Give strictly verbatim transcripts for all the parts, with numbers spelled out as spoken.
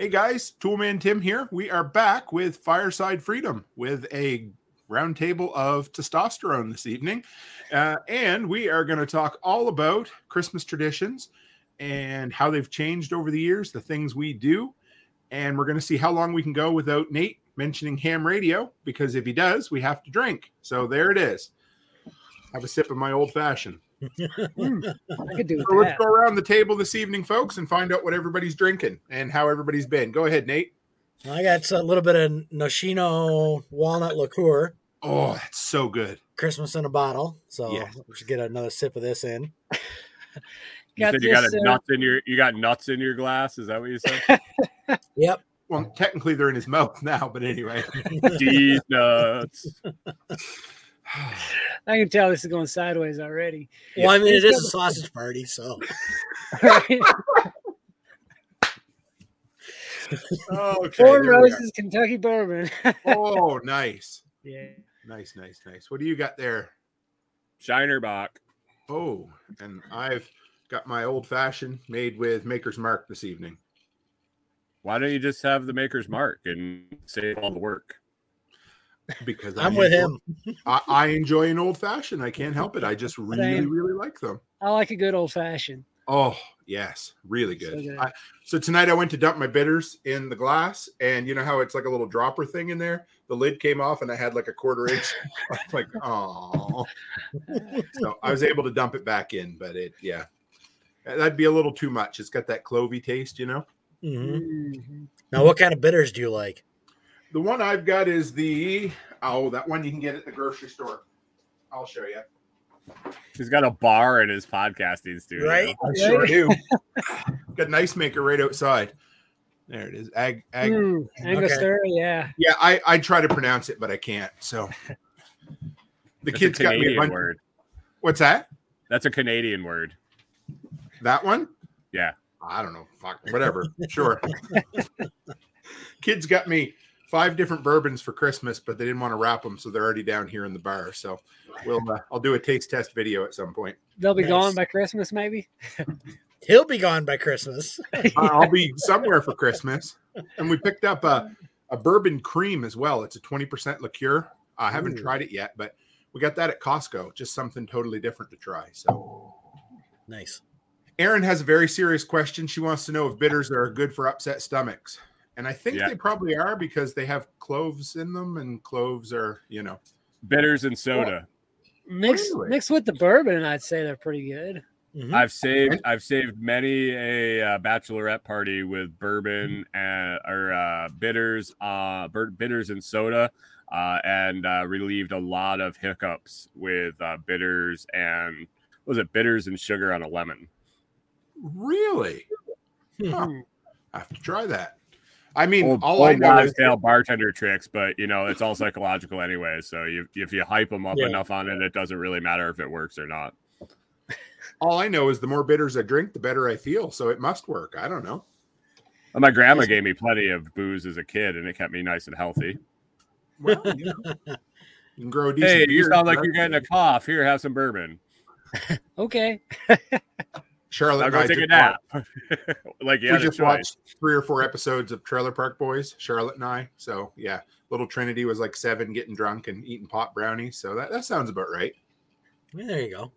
Hey guys, Toolman Tim here. We are back with Fireside Freedom with a roundtable of testosterone this evening. Uh, and we are going to talk all about Christmas traditions and how they've changed over the years, the things we do. And we're going to see how long we can go without Nate mentioning ham radio, because if he does, we have to drink. So there it is. Have a sip of my old fashioned. mm. I could do so that. Let's go around the table this evening, folks, and find out what everybody's drinking and how everybody's been. Go ahead, Nate. I got a little bit of Noshino walnut liqueur. Oh, that's so good. Christmas in a bottle. So yes. We should get another sip of this in. You got said you got a nuts in your you got nuts in your glass. Is that what you said? Yep. Well, technically they're in his mouth now, but anyway. These nuts. I can tell this is going sideways already. Well, yeah. I mean, it is a sausage party, so. Oh, okay. Four Roses Kentucky bourbon. Oh, nice. Yeah. Nice, nice, nice. What do you got there? Shiner Bock. Oh, and I've got my old fashioned made with Maker's Mark this evening. Why don't you just have the Maker's Mark and save all the work? Because I'm I with enjoy, him. I, I enjoy an old fashioned. I can't help it. I just really, Same. really like them. I like a good old fashioned. Oh, yes. Really good. So, good. I, so tonight I went to dump my bitters in the glass, and you know how it's like a little dropper thing in there? The lid came off and I had like a quarter inch. Like, oh. So I was able to dump it back in, but it, yeah. That'd be a little too much. It's got that clovey taste, you know? Mm-hmm. Mm-hmm. Now, what kind of bitters do you like? The one I've got is the, oh, that one you can get at the grocery store. I'll show you. He's got a bar in his podcasting studio. Right? I sure do. Got an ice maker right outside. There it is. Ag, ag, mm, ag- Angostura, okay. yeah. Yeah, I, I try to pronounce it, but I can't. So the That's kids got me a bunch. Word. What's that? That's a Canadian word. That one? Yeah. I don't know. Fuck. Whatever. Sure. Kids got me five different bourbons for Christmas, but they didn't want to wrap them, so they're already down here in the bar. So we'll uh, I'll do a taste test video at some point. They'll be nice. Gone by Christmas, maybe? He'll be gone by Christmas. uh, I'll be somewhere for Christmas. And we picked up a, a bourbon cream as well. It's a twenty percent liqueur. I haven't Ooh. tried it yet, but we got that at Costco. Just something totally different to try. So nice. Aaron has a very serious question. She wants to know if bitters are good for upset stomachs. And I think yeah. they probably are, because they have cloves in them, and cloves are, you know, bitters and soda. Well, mixed really? mixed with the bourbon, I'd say they're pretty good. Mm-hmm. I've saved I've saved many a uh, bachelorette party with bourbon and or uh, bitters, uh, bitters and soda, uh, and uh, relieved a lot of hiccups with uh, bitters and what was it bitters and sugar on a lemon. Really? Huh. I have to try that. I mean, old, all old I know is bartender tricks, but you know, it's all psychological anyway. So you, if you hype them up yeah. enough on it, it doesn't really matter if it works or not. All I know is the more bitters I drink, the better I feel. So it must work. I don't know. Well, my grandma gave me plenty of booze as a kid, and it kept me nice and healthy. Well, you know, you can grow a decent hey, beer. You sound like you're getting a cough. Here, have some bourbon. Okay. Charlotte and I take a nap. Like yeah, we just watched three or four episodes of Trailer Park Boys. Charlotte and I, so yeah, little Trinity was like seven, getting drunk and eating pot brownies. So that, that sounds about right. Yeah, there you go.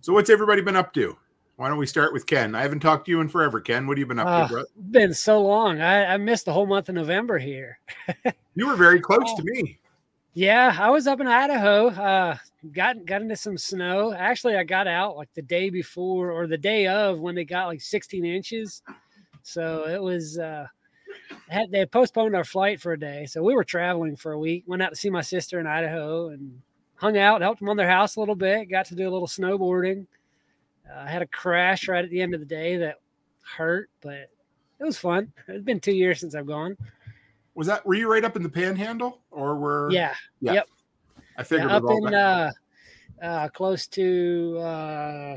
So what's everybody been up to? Why don't we start with Ken? I haven't talked to you in forever, Ken. What have you been up uh, to, bro? It's been so long. I, I missed the whole month of November here. You were very close oh. to me. Yeah, I was up in Idaho, uh, got got into some snow. Actually, I got out like the day before or the day of when they got like sixteen inches. So it was, uh, had, they had postponed our flight for a day. So we were traveling for a week, went out to see my sister in Idaho and hung out, helped them on their house a little bit, got to do a little snowboarding. Uh, I had a crash right at the end of the day that hurt, but it was fun. It's been two years since I've gone. Was that, were you right up in the panhandle or were? Yeah. yeah. Yep. I figured yeah, up all in, uh, uh, close to, uh,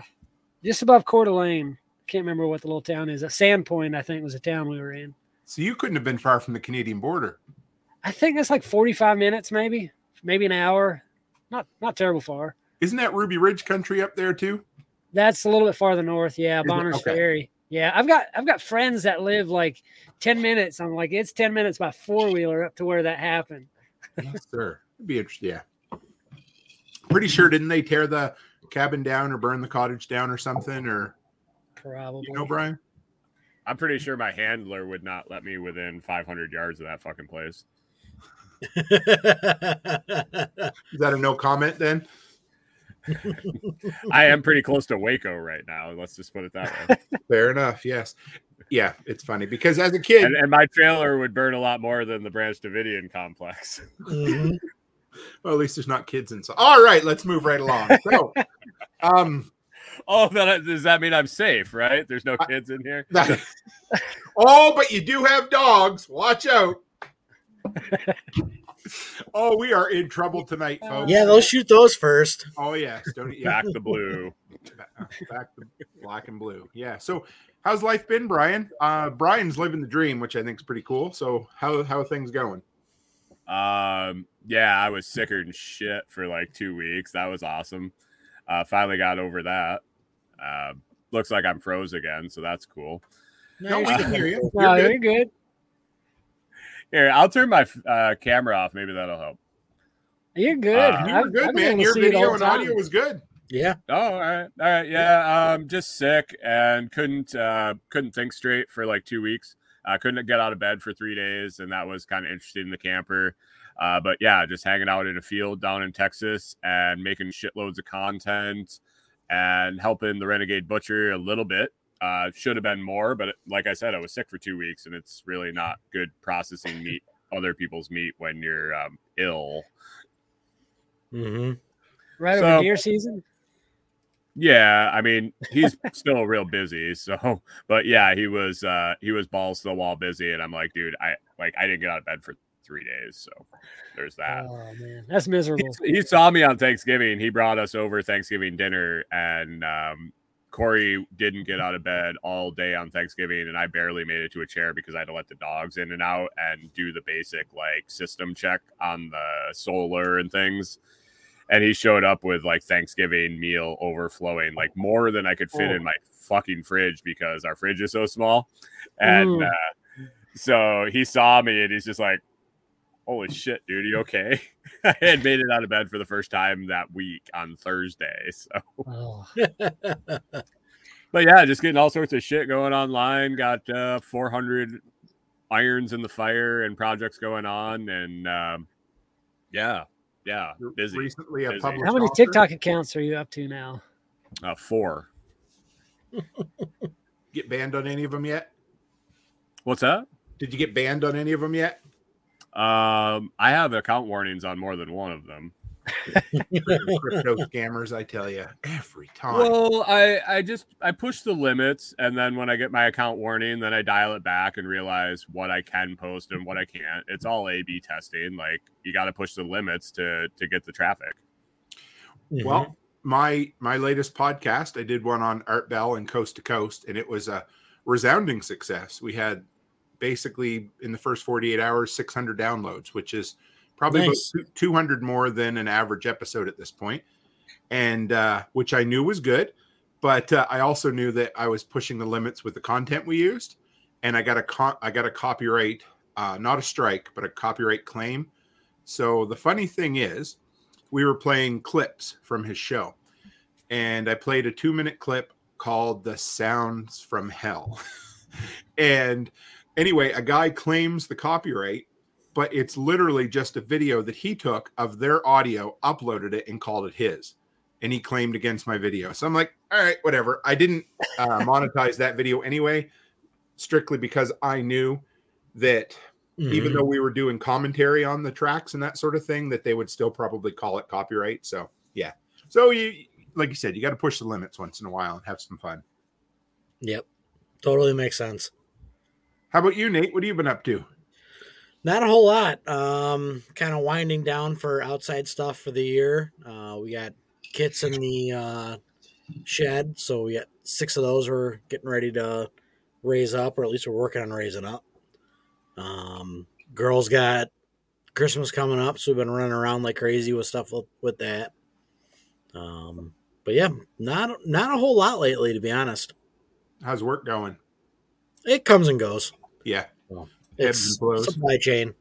just above Coeur d'Alene. Can't remember what the little town is. Sandpoint, I think, was the town we were in. So you couldn't have been far from the Canadian border. I think that's like forty-five minutes, maybe, maybe an hour. Not, not terrible far. Isn't that Ruby Ridge country up there too? That's a little bit farther north. Yeah. Bonner's Ferry. Okay. Yeah, I've got I've got friends that live like ten minutes. I'm like, it's ten minutes by four wheeler up to where that happened. Yes, sir. It'd be interesting. Yeah. Pretty sure didn't they tear the cabin down or burn the cottage down or something? Or probably. You know, Brian? I'm pretty sure my handler would not let me within five hundred yards of that fucking place. Is that a no comment then? I am pretty close to Waco right now. Let's just put it that way. Fair enough. Yes. Yeah, it's funny because as a kid, and, and my trailer would burn a lot more than the Branch Davidian complex. Mm-hmm. Well, at least there's not kids inside. All right, let's move right along. So, um, oh, that, does that mean I'm safe? Right? There's no kids I, in here. That, oh, but you do have dogs. Watch out. Oh, we are in trouble tonight, folks. Yeah, they'll shoot those first. Oh, yes. Don't, yeah. Back the blue. Back the black and blue. Yeah. So how's life been, Brian? Uh, Brian's living the dream, which I think is pretty cool. So how, how are things going? Um, yeah, I was sicker than shit for like two weeks. That was awesome. Uh, finally got over that. Uh, looks like I'm froze again, so that's cool. No, we can hear you. No, you're good. Here, I'll turn my uh, camera off. Maybe that'll help. You're good. Uh, you were good, I've, man. I've Your video and audio was good. Yeah. Oh, all right. All right. Yeah. Um, just sick and couldn't uh, couldn't think straight for like two weeks. I uh, couldn't get out of bed for three days, and that was kind of interesting in the camper. Uh, but yeah, just hanging out in a field down in Texas and making shitloads of content and helping the Renegade Butcher a little bit. Uh, should have been more, but like I said, I was sick for two weeks, and it's really not good processing meat, other people's meat, when you're um, ill. Mm-hmm. Right so, over deer season? Yeah, I mean, he's still real busy, so. But yeah, he was uh, he was balls to the wall busy, and I'm like, dude, I like I didn't get out of bed for three days, so there's that. Oh man, that's miserable. He, he saw me on Thanksgiving. He brought us over Thanksgiving dinner, and. Um, Corey didn't get out of bed all day on Thanksgiving, and I barely made it to a chair because I had to let the dogs in and out and do the basic like system check on the solar and things. And he showed up with like Thanksgiving meal overflowing, like more than I could fit oh. in my fucking fridge because our fridge is so small. And uh, so he saw me and he's just like, holy shit, dude, you okay? I had made it out of bed for the first time that week on Thursday. So, oh. But yeah, just getting all sorts of shit going online. Got uh, four hundred irons in the fire and projects going on. And um, yeah, yeah, busy. Recently, busy. How many author? TikTok accounts are you up to now? Uh, four. Get banned on any of them yet? What's that? Did you get banned on any of them yet? Um, I have account warnings on more than one of them. Crypto scammers, I tell you, every time. Well, I, I just I push the limits, and then when I get my account warning, then I dial it back and realize what I can post and what I can't. It's all A B testing. Like you got to push the limits to to get the traffic. Mm-hmm. Well, my my latest podcast, I did one on Art Bell and Coast to Coast, and it was a resounding success. We had. Basically, in the first forty-eight hours, six hundred downloads, which is probably nice. About two hundred more than an average episode at this point, and uh, which I knew was good. But uh, I also knew that I was pushing the limits with the content we used, and I got a co- I got a copyright, uh, not a strike, but a copyright claim. So the funny thing is, we were playing clips from his show, and I played a two-minute clip called "The Sounds from Hell," and anyway, a guy claims the copyright, but it's literally just a video that he took of their audio, uploaded it, and called it his. And he claimed against my video. So I'm like, all right, whatever. I didn't uh, monetize that video anyway, strictly because I knew that mm-hmm. even though we were doing commentary on the tracks and that sort of thing, that they would still probably call it copyright. So, yeah. So, you, like you said, you got to push the limits once in a while and have some fun. Yep. Totally makes sense. How about you, Nate? What have you been up to? Not a whole lot. Um, kind of winding down for outside stuff for the year. Uh, we got kits in the uh, shed, so we got six of those we're getting ready to raise up, or at least we're working on raising up. Um, girls got Christmas coming up, so we've been running around like crazy with stuff with that. Um, but yeah, not not a whole lot lately, to be honest. How's work going? It comes and goes. Yeah. Well, it's supply chain.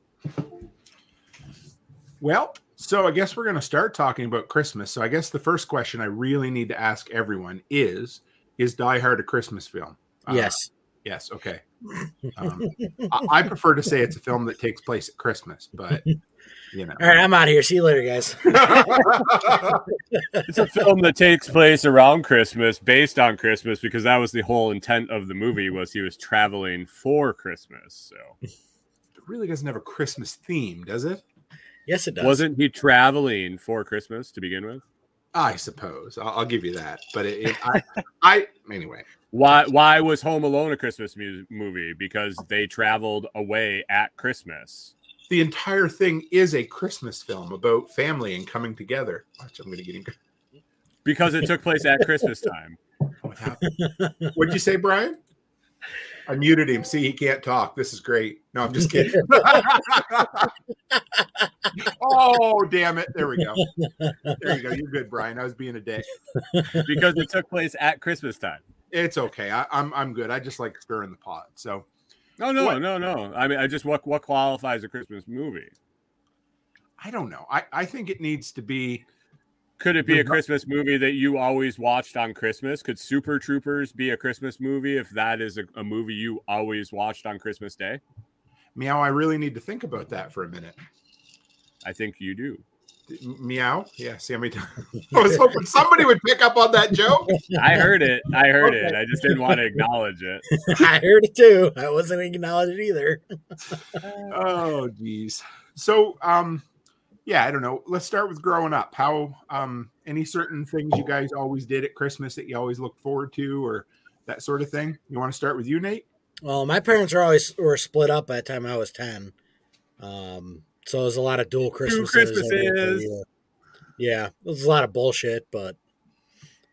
Well, so I guess we're going to start talking about Christmas. So I guess the first question I really need to ask everyone is, is Die Hard a Christmas film? Uh, yes. Yes. Okay. Um, I, I prefer to say it's a film that takes place at Christmas, but you know. All right, I'm out of here. See you later, guys. It's a film that takes place around Christmas, based on Christmas, because that was the whole intent of the movie, was he was traveling for Christmas. So it really doesn't have a Christmas theme, does it? Yes, it does. Wasn't he traveling for Christmas to begin with? I suppose I'll, I'll give you that, but it, it, I, I anyway. Why? Why was Home Alone a Christmas mu- movie? Because they traveled away at Christmas. The entire thing is a Christmas film about family and coming together. Watch, I'm going to get in. Because it took place at Christmas time. What happened? What'd you say, Brian? I muted him. See, he can't talk. This is great. No, I'm just kidding. Oh, damn it. There we go. There you go. You're good, Brian. I was being a dick. Because it took place at Christmas time. It's okay. I, I'm I'm good. I just like stirring the pot. So no, no, what? no, no. I mean, I just what what qualifies a Christmas movie? I don't know. I, I think it needs to be. Could it be a Christmas movie that you always watched on Christmas? Could Super Troopers be a Christmas movie if that is a, a movie you always watched on Christmas Day? Meow, I really need to think about that for a minute. I think you do. Meow? Yeah, see how many times. I was hoping somebody would pick up on that joke. I heard it. I heard okay. it. I just didn't want to acknowledge it. I heard it too. I wasn't acknowledged either. Oh, geez. So, um... yeah, I don't know. Let's start with growing up. How um, any certain things you guys always did at Christmas that you always looked forward to, or that sort of thing? You want to start with you, Nate? Well, my parents were always were split up by the time I was ten, um, so it was a lot of dual Christmases. Christmases. Yeah, it was a lot of bullshit, but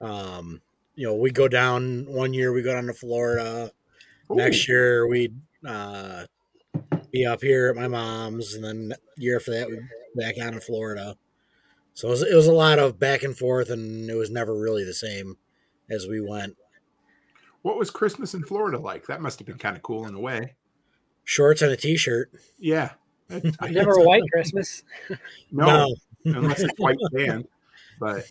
um, you know, we go down one year, we go down to Florida. Ooh. Next year we'd uh, be up here at my mom's, and then the year after that we. Back out in Florida. So it was, it was a lot of back and forth, and it was never really the same as we went. What was Christmas in Florida like? That must have been kind of cool in a way. Shorts and a t-shirt. Yeah. That's, I never a white Christmas. No, no. Unless it's white sand. But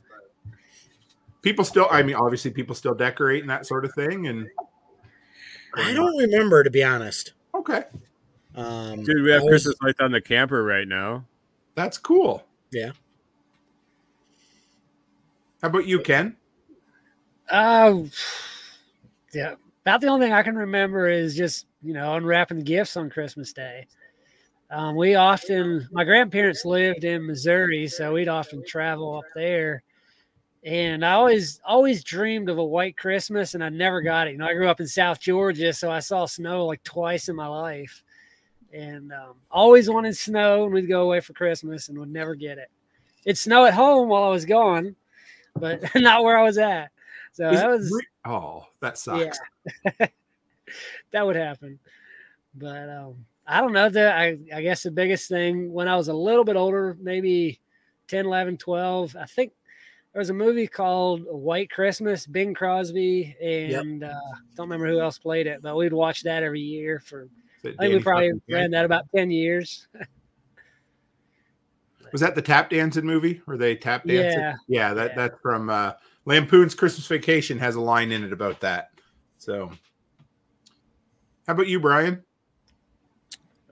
people still, I mean, obviously people still decorate and that sort of thing. And I don't remember, to be honest. Okay. Um, Dude, we have was, Christmas lights on the camper right now. That's cool. Yeah. How about you, Ken? Uh, yeah. About the only thing I can remember is just, you know, unwrapping gifts on Christmas Day. Um, we often, my grandparents lived in Missouri, so we'd often travel up there. And I always, always dreamed of a white Christmas, and I never got it. You know, I grew up in South Georgia, so I saw snow like twice in my life. And um, always wanted snow, and we'd go away for Christmas and would never get it. It'd snow at home while I was gone, but not where I was at. So Is that was re- oh, that sucks. Yeah. That would happen. But um, I don't know. The, I, I guess the biggest thing when I was a little bit older, maybe ten, eleven, twelve, I think there was a movie called White Christmas, Bing Crosby, and yep. uh, don't remember who else played it, but we'd watch that every year for I think we probably ran that about ten years. Was that the tap dancing movie? Were they tap dancing? Yeah, yeah that yeah. That's from uh, Lampoon's Christmas Vacation has a line in it about that. So how about you, Brian?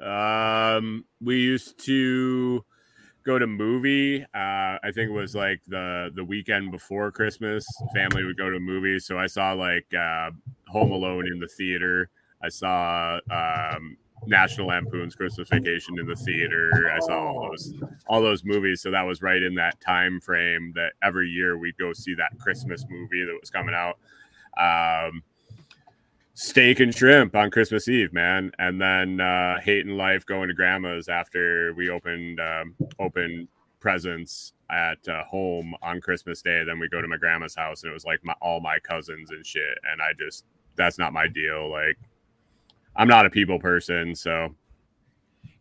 Um, we used to go to movie. Uh, I think it was like the, the weekend before Christmas. Family would go to movies. So I saw like uh, Home Alone in the theater. I saw um, National Lampoon's Christmas Vacation in the theater. I saw all those all those movies. So that was right in that time frame that every year we'd go see that Christmas movie that was coming out. Um, steak and shrimp on Christmas Eve, man. And then uh, hating life going to grandma's after we opened um, opened presents at uh, home on Christmas Day. Then we go to my grandma's house, and it was like my, all my cousins and shit. And I just, that's not my deal. Like, I'm not a people person, so.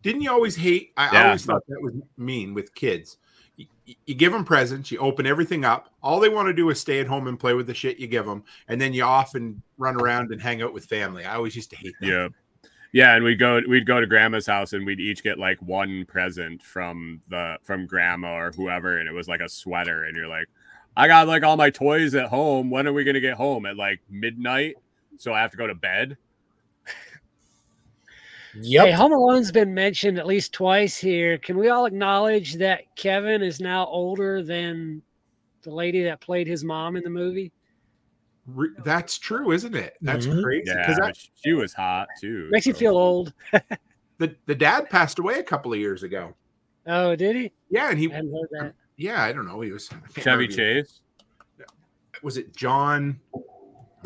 Didn't you always hate? I yeah. always thought that was mean with kids. You give them presents, you open everything up. All they want to do is stay at home and play with the shit you give them. And then you often run around and hang out with family. I always used to hate that. Yeah. Yeah. And we'd go, we'd go to grandma's house and we'd each get like one present from the, from grandma or whoever. And it was like a sweater. And you're like, I got like all my toys at home. When are we going to get home? At like midnight. So I have to go to bed. Yep. Hey, Home Alone's been mentioned at least twice here. Can we all acknowledge that Kevin is now older than the lady that played his mom in the movie? Re- that's true, isn't it? That's mm-hmm. crazy. Yeah, that, she was hot, too. Makes so. you feel old. the The dad passed away a couple of years ago. Oh, did he? Yeah, and he. I heard that. Yeah, I don't know. He was Chevy Chase. Was it John?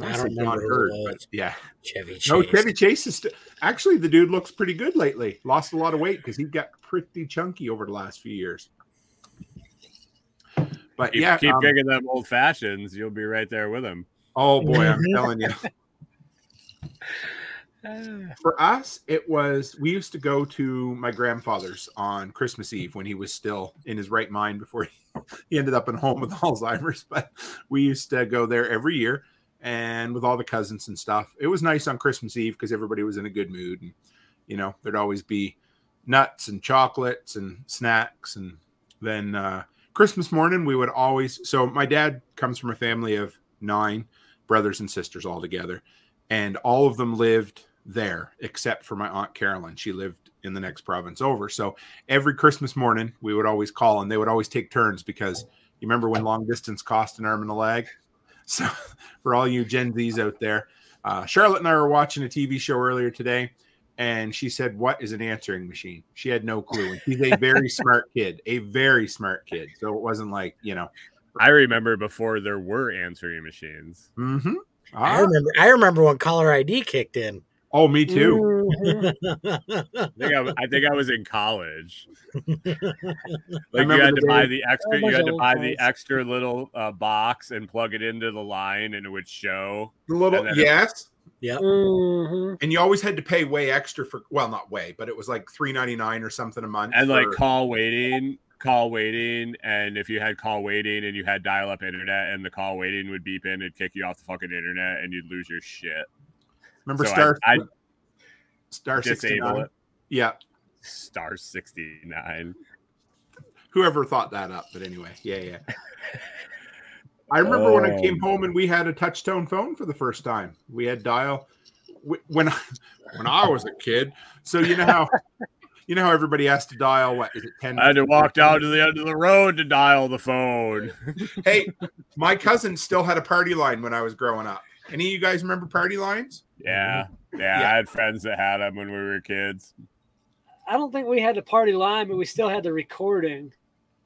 I don't know. Heard, but yeah. Chevy Chase. No, Chevy Chase is st- actually the dude looks pretty good lately. Lost a lot of weight because he got pretty chunky over the last few years. But if yeah, you keep um, drinking them old fashions, you'll be right there with him. Oh boy, I'm telling you. For us, it was we used to go to my grandfather's on Christmas Eve when he was still in his right mind before he, he ended up in home with Alzheimer's. But we used to go there every year. And with all the cousins and stuff, it was nice on Christmas Eve because everybody was in a good mood. And, you know, there'd always be nuts and chocolates and snacks. And then uh, Christmas morning, we would always. So my dad comes from a family of nine brothers and sisters all together. And all of them lived there except for my Aunt Carolyn. She lived in the next province over. So every Christmas morning, we would always call and they would always take turns because you remember when long distance cost an arm and a leg? So for all you Gen Zs out there, uh, Charlotte and I were watching a T V show earlier today, and she said, what is an answering machine? She had no clue. And she's a very smart kid, a very smart kid. So it wasn't like, you know. I remember before there were answering machines. Mm-hmm. Ah. I remember I remember when caller I D kicked in. Oh, me too. I, think I, I think I was in college. Like you had to buy the extra, you had to buy the extra little uh, box and plug it into the line, and it would show. The little yes, yeah. Mm-hmm. And you always had to pay way extra for. Well, not way, but it was like three ninety-nine or something a month. And for, like call waiting, call waiting, and if you had call waiting and you had dial up internet, and the call waiting would beep in, it'd kick you off the fucking internet, and you'd lose your shit. Remember so Star I, I Star sixty-nine? Yeah. Star sixty-nine. Whoever thought that up, but anyway. Yeah, yeah. I remember oh, when I came home and we had a touch-tone phone for the first time. We had dial when I, when I was a kid. So you know how you know how everybody has to dial what is it ten? I had to walk down to the end of the road to dial the phone. Hey, my cousin still had a party line when I was growing up. Any of you guys remember party lines? Yeah, yeah. Yeah. I had friends that had them when we were kids. I don't think we had the party line, but we still had the recording.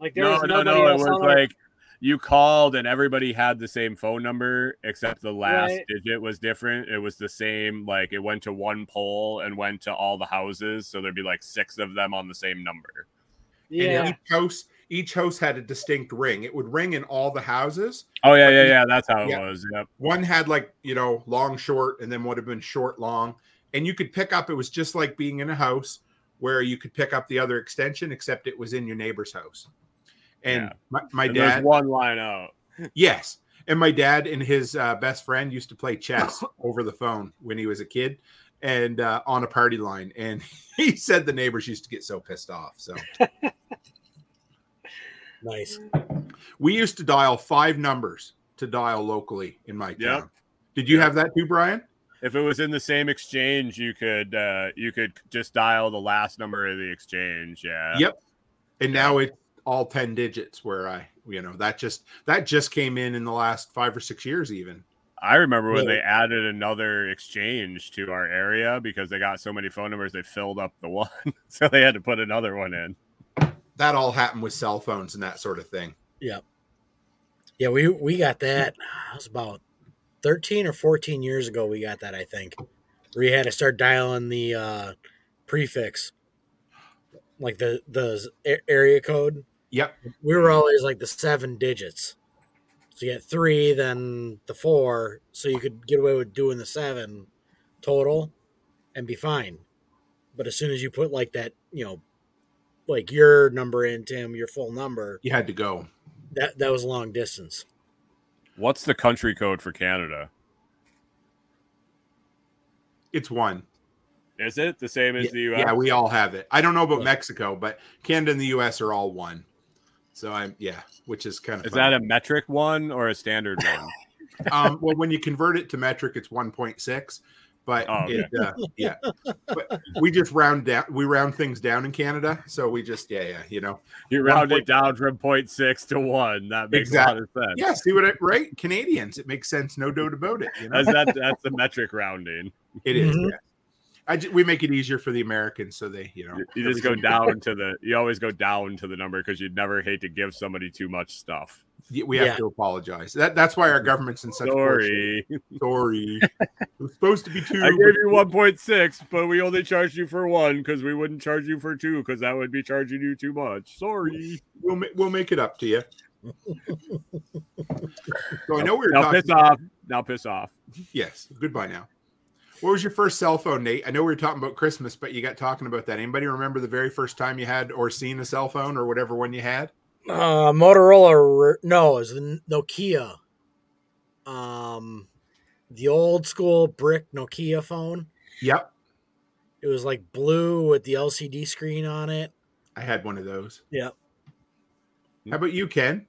Like there no, was no, no. It was like it. You called and everybody had the same phone number, except the last right. digit was different. It was the same. Like it went to one pole and went to all the houses, so there'd be like six of them on the same number. Yeah. And each house, each house had a distinct ring. It would ring in all the houses. Oh yeah, yeah, yeah. That's how it yeah. was. Yep. One had like, you know, long, short, and then would have been short, long. And you could pick up. It was just like being in a house where you could pick up the other extension, except it was in your neighbor's house. And yeah. my, my and dad, one line out. Yes. And my dad and his uh, best friend used to play chess over the phone when he was a kid. And uh, on a party line, and he said the neighbors used to get so pissed off. So nice. We used to dial five numbers to dial locally in my town. Yep. Did you yep. have that too, Brian? If it was in the same exchange, you could uh, you could just dial the last number of the exchange. Yeah. Yep. And now it's all ten digits. Where I, you know, that just that just came in in the last five or six years, even. I remember when really? they added another exchange to our area because they got so many phone numbers, they filled up the one. So they had to put another one in. That all happened with cell phones and that sort of thing. Yeah. Yeah, we, we got that. It was about thirteen or fourteen years ago we got that, I think. Where you had to start dialing the uh, prefix, like the, the area code. Yep. We were always like the seven digits. So you get three, then the four, so you could get away with doing the seven total and be fine. But as soon as you put like that, you know, like your number in, Tim, your full number. You had to go. That that was long distance. What's the country code for Canada? It's one. Is it the same as yeah, the U S? Yeah, we all have it. I don't know about yeah. Mexico, but Canada and the U S are all one. So I'm yeah, which is kind of. Is funny. That a metric one or a standard one? um, well, when you convert it to metric, it's one point six. But oh, okay. it, uh, yeah, but we just round down. We round things down in Canada, so we just yeah, yeah. You know, you round it down from point six to one. That makes exactly. a lot of sense. Yeah, see what I right? Canadians, it makes sense. No doubt about it. You know? That's that, that's the metric rounding. It is. Mm-hmm. Yeah. I just, we make it easier for the Americans, so they you know you just go down to the. You always go down to the number because you'd never hate to give somebody too much stuff. We have yeah. to apologize. That that's why our government's in such sorry. Bullshit. Sorry, it was supposed to be two. I gave you one point six, but we only charged you for one because we wouldn't charge you for two because that would be charging you too much. Sorry, we'll we'll make it up to you. So I know we were now talking. Piss off. Now piss off. Yes. Goodbye now. What was your first cell phone, Nate? I know we were talking about Christmas, but you got talking about that. Anybody remember the very first time you had or seen a cell phone or whatever one you had? Uh, Motorola, no, it was the Nokia. Um, the old school brick Nokia phone. Yep. It was like blue with the L C D screen on it. I had one of those. Yep. How about you, Ken?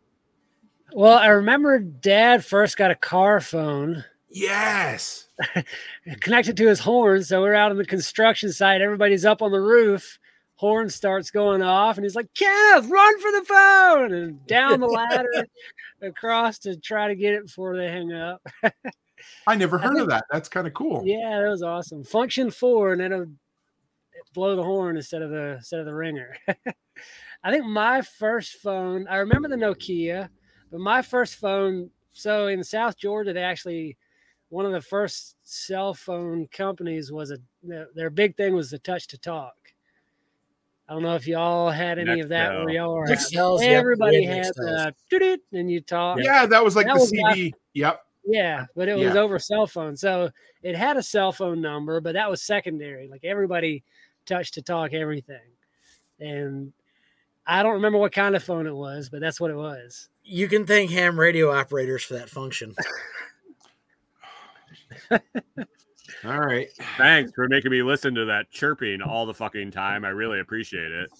Well, I remember Dad first got a car phone. Yes. Connected to his horn. So we're out on the construction site. Everybody's up on the roof. Horn starts going off, and he's like, Kenneth, run for the phone! And down the ladder, across to try to get it before they hang up. I never heard I think, of that. That's kind of cool. Yeah, that was awesome. Function four, and then it'll blow the horn instead of the instead of the ringer. I think my first phone, I remember the Nokia, but my first phone, so in South Georgia, they actually, one of the first cell phone companies was, a their big thing was the touch-to-talk. I don't know if y'all had any Nextel. Of that where y'all were. Nextels, everybody yep. had the uh, and you talk. Yeah, that was like that the was C D. Not, yep. Yeah, but it yeah. was over cell phone. So it had a cell phone number, but that was secondary. Like everybody touched to talk everything. And I don't remember what kind of phone it was, but that's what it was. You can thank ham radio operators for that function. All right. Thanks for making me listen to that chirping all the fucking time. I really appreciate it.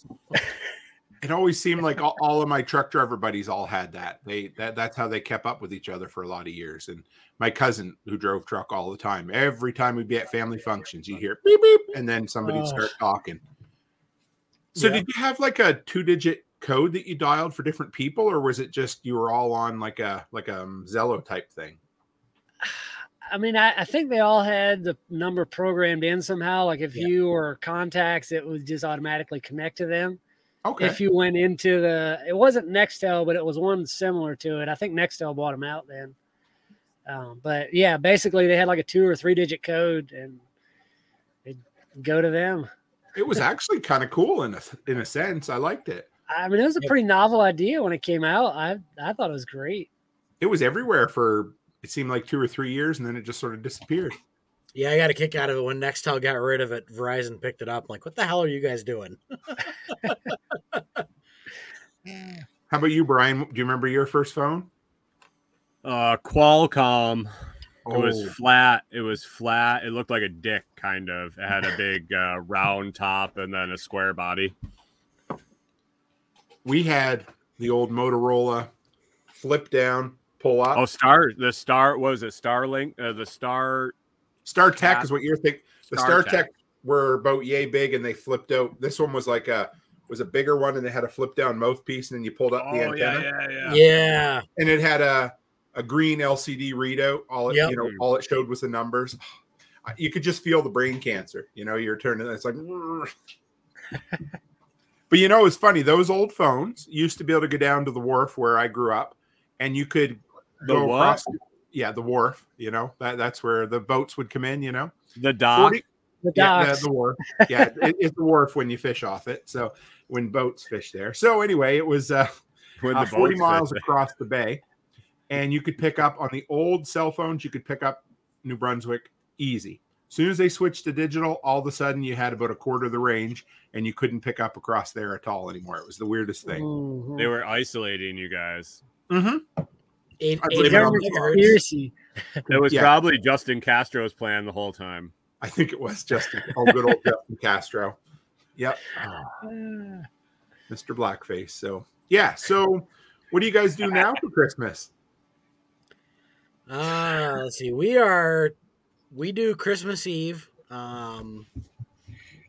It always seemed like all, all of my truck driver buddies all had that. They that that's how they kept up with each other for a lot of years. And my cousin who drove truck all the time, every time we'd be at family functions, you'd hear beep, beep, and then somebody'd oh. start talking. So yeah. Did you have like a two-digit code that you dialed for different people, or was it just you were all on like a like a Zello type thing? I mean, I, I think they all had the number programmed in somehow. Like if yeah. you were contacts, it would just automatically connect to them. Okay. If you went into the, it wasn't Nextel, but it was one similar to it. I think Nextel bought them out then. Um, but yeah, basically they had like a two or three digit code and it'd go to them. It was actually kind of cool in a, in a sense. I liked it. I mean, it was a pretty novel idea when it came out. I, I thought it was great. It was everywhere for, it seemed like two or three years, and then it just sort of disappeared. Yeah, I got a kick out of it when Nextel got rid of it. Verizon picked it up. I'm like, what the hell are you guys doing? How about you, Brian? Do you remember your first phone? Uh, Qualcomm. Oh. It was flat. It was flat. It looked like a dick, kind of. It had a big uh, round top and then a square body. We had the old Motorola flip down. Pull up. Oh, Star, the Star, what was it? Starlink, uh, the Star. Star Tech is what you're thinking. The Star, Star Tech. Tech were about yay big and they flipped out. This one was like a, was a bigger one and they had a flip down mouthpiece and then you pulled up oh, the antenna. Yeah, yeah, yeah. yeah. And it had a, a green L C D readout. All it, yep. you know, all it showed was the numbers. You could just feel the brain cancer. You know, you're turning, it's like. But you know, it's funny. Those old phones used to be able to go down to the wharf where I grew up and you could. The across, yeah, the wharf, you know, that, that's where the boats would come in, you know, the dock, forty, the dock, yeah, the, the wharf. Yeah, it, it's the wharf when you fish off it. So when boats fish there. So anyway, it was uh, uh, forty miles across the bay and you could pick up on the old cell phones. You could pick up New Brunswick easy. soon as they switched to digital, all of a sudden you had about a quarter of the range and you couldn't pick up across there at all anymore. It was the weirdest thing. Mm-hmm. They were isolating you guys. Mm-hmm. It, it, it, it was yeah. probably Justin Castro's plan the whole time. I think it was Justin. Oh, good old Justin Castro. Yep. Ah. Mister Blackface. So, yeah. So, what do you guys do now for Christmas? Uh, let's see. We are, we do Christmas Eve. Um,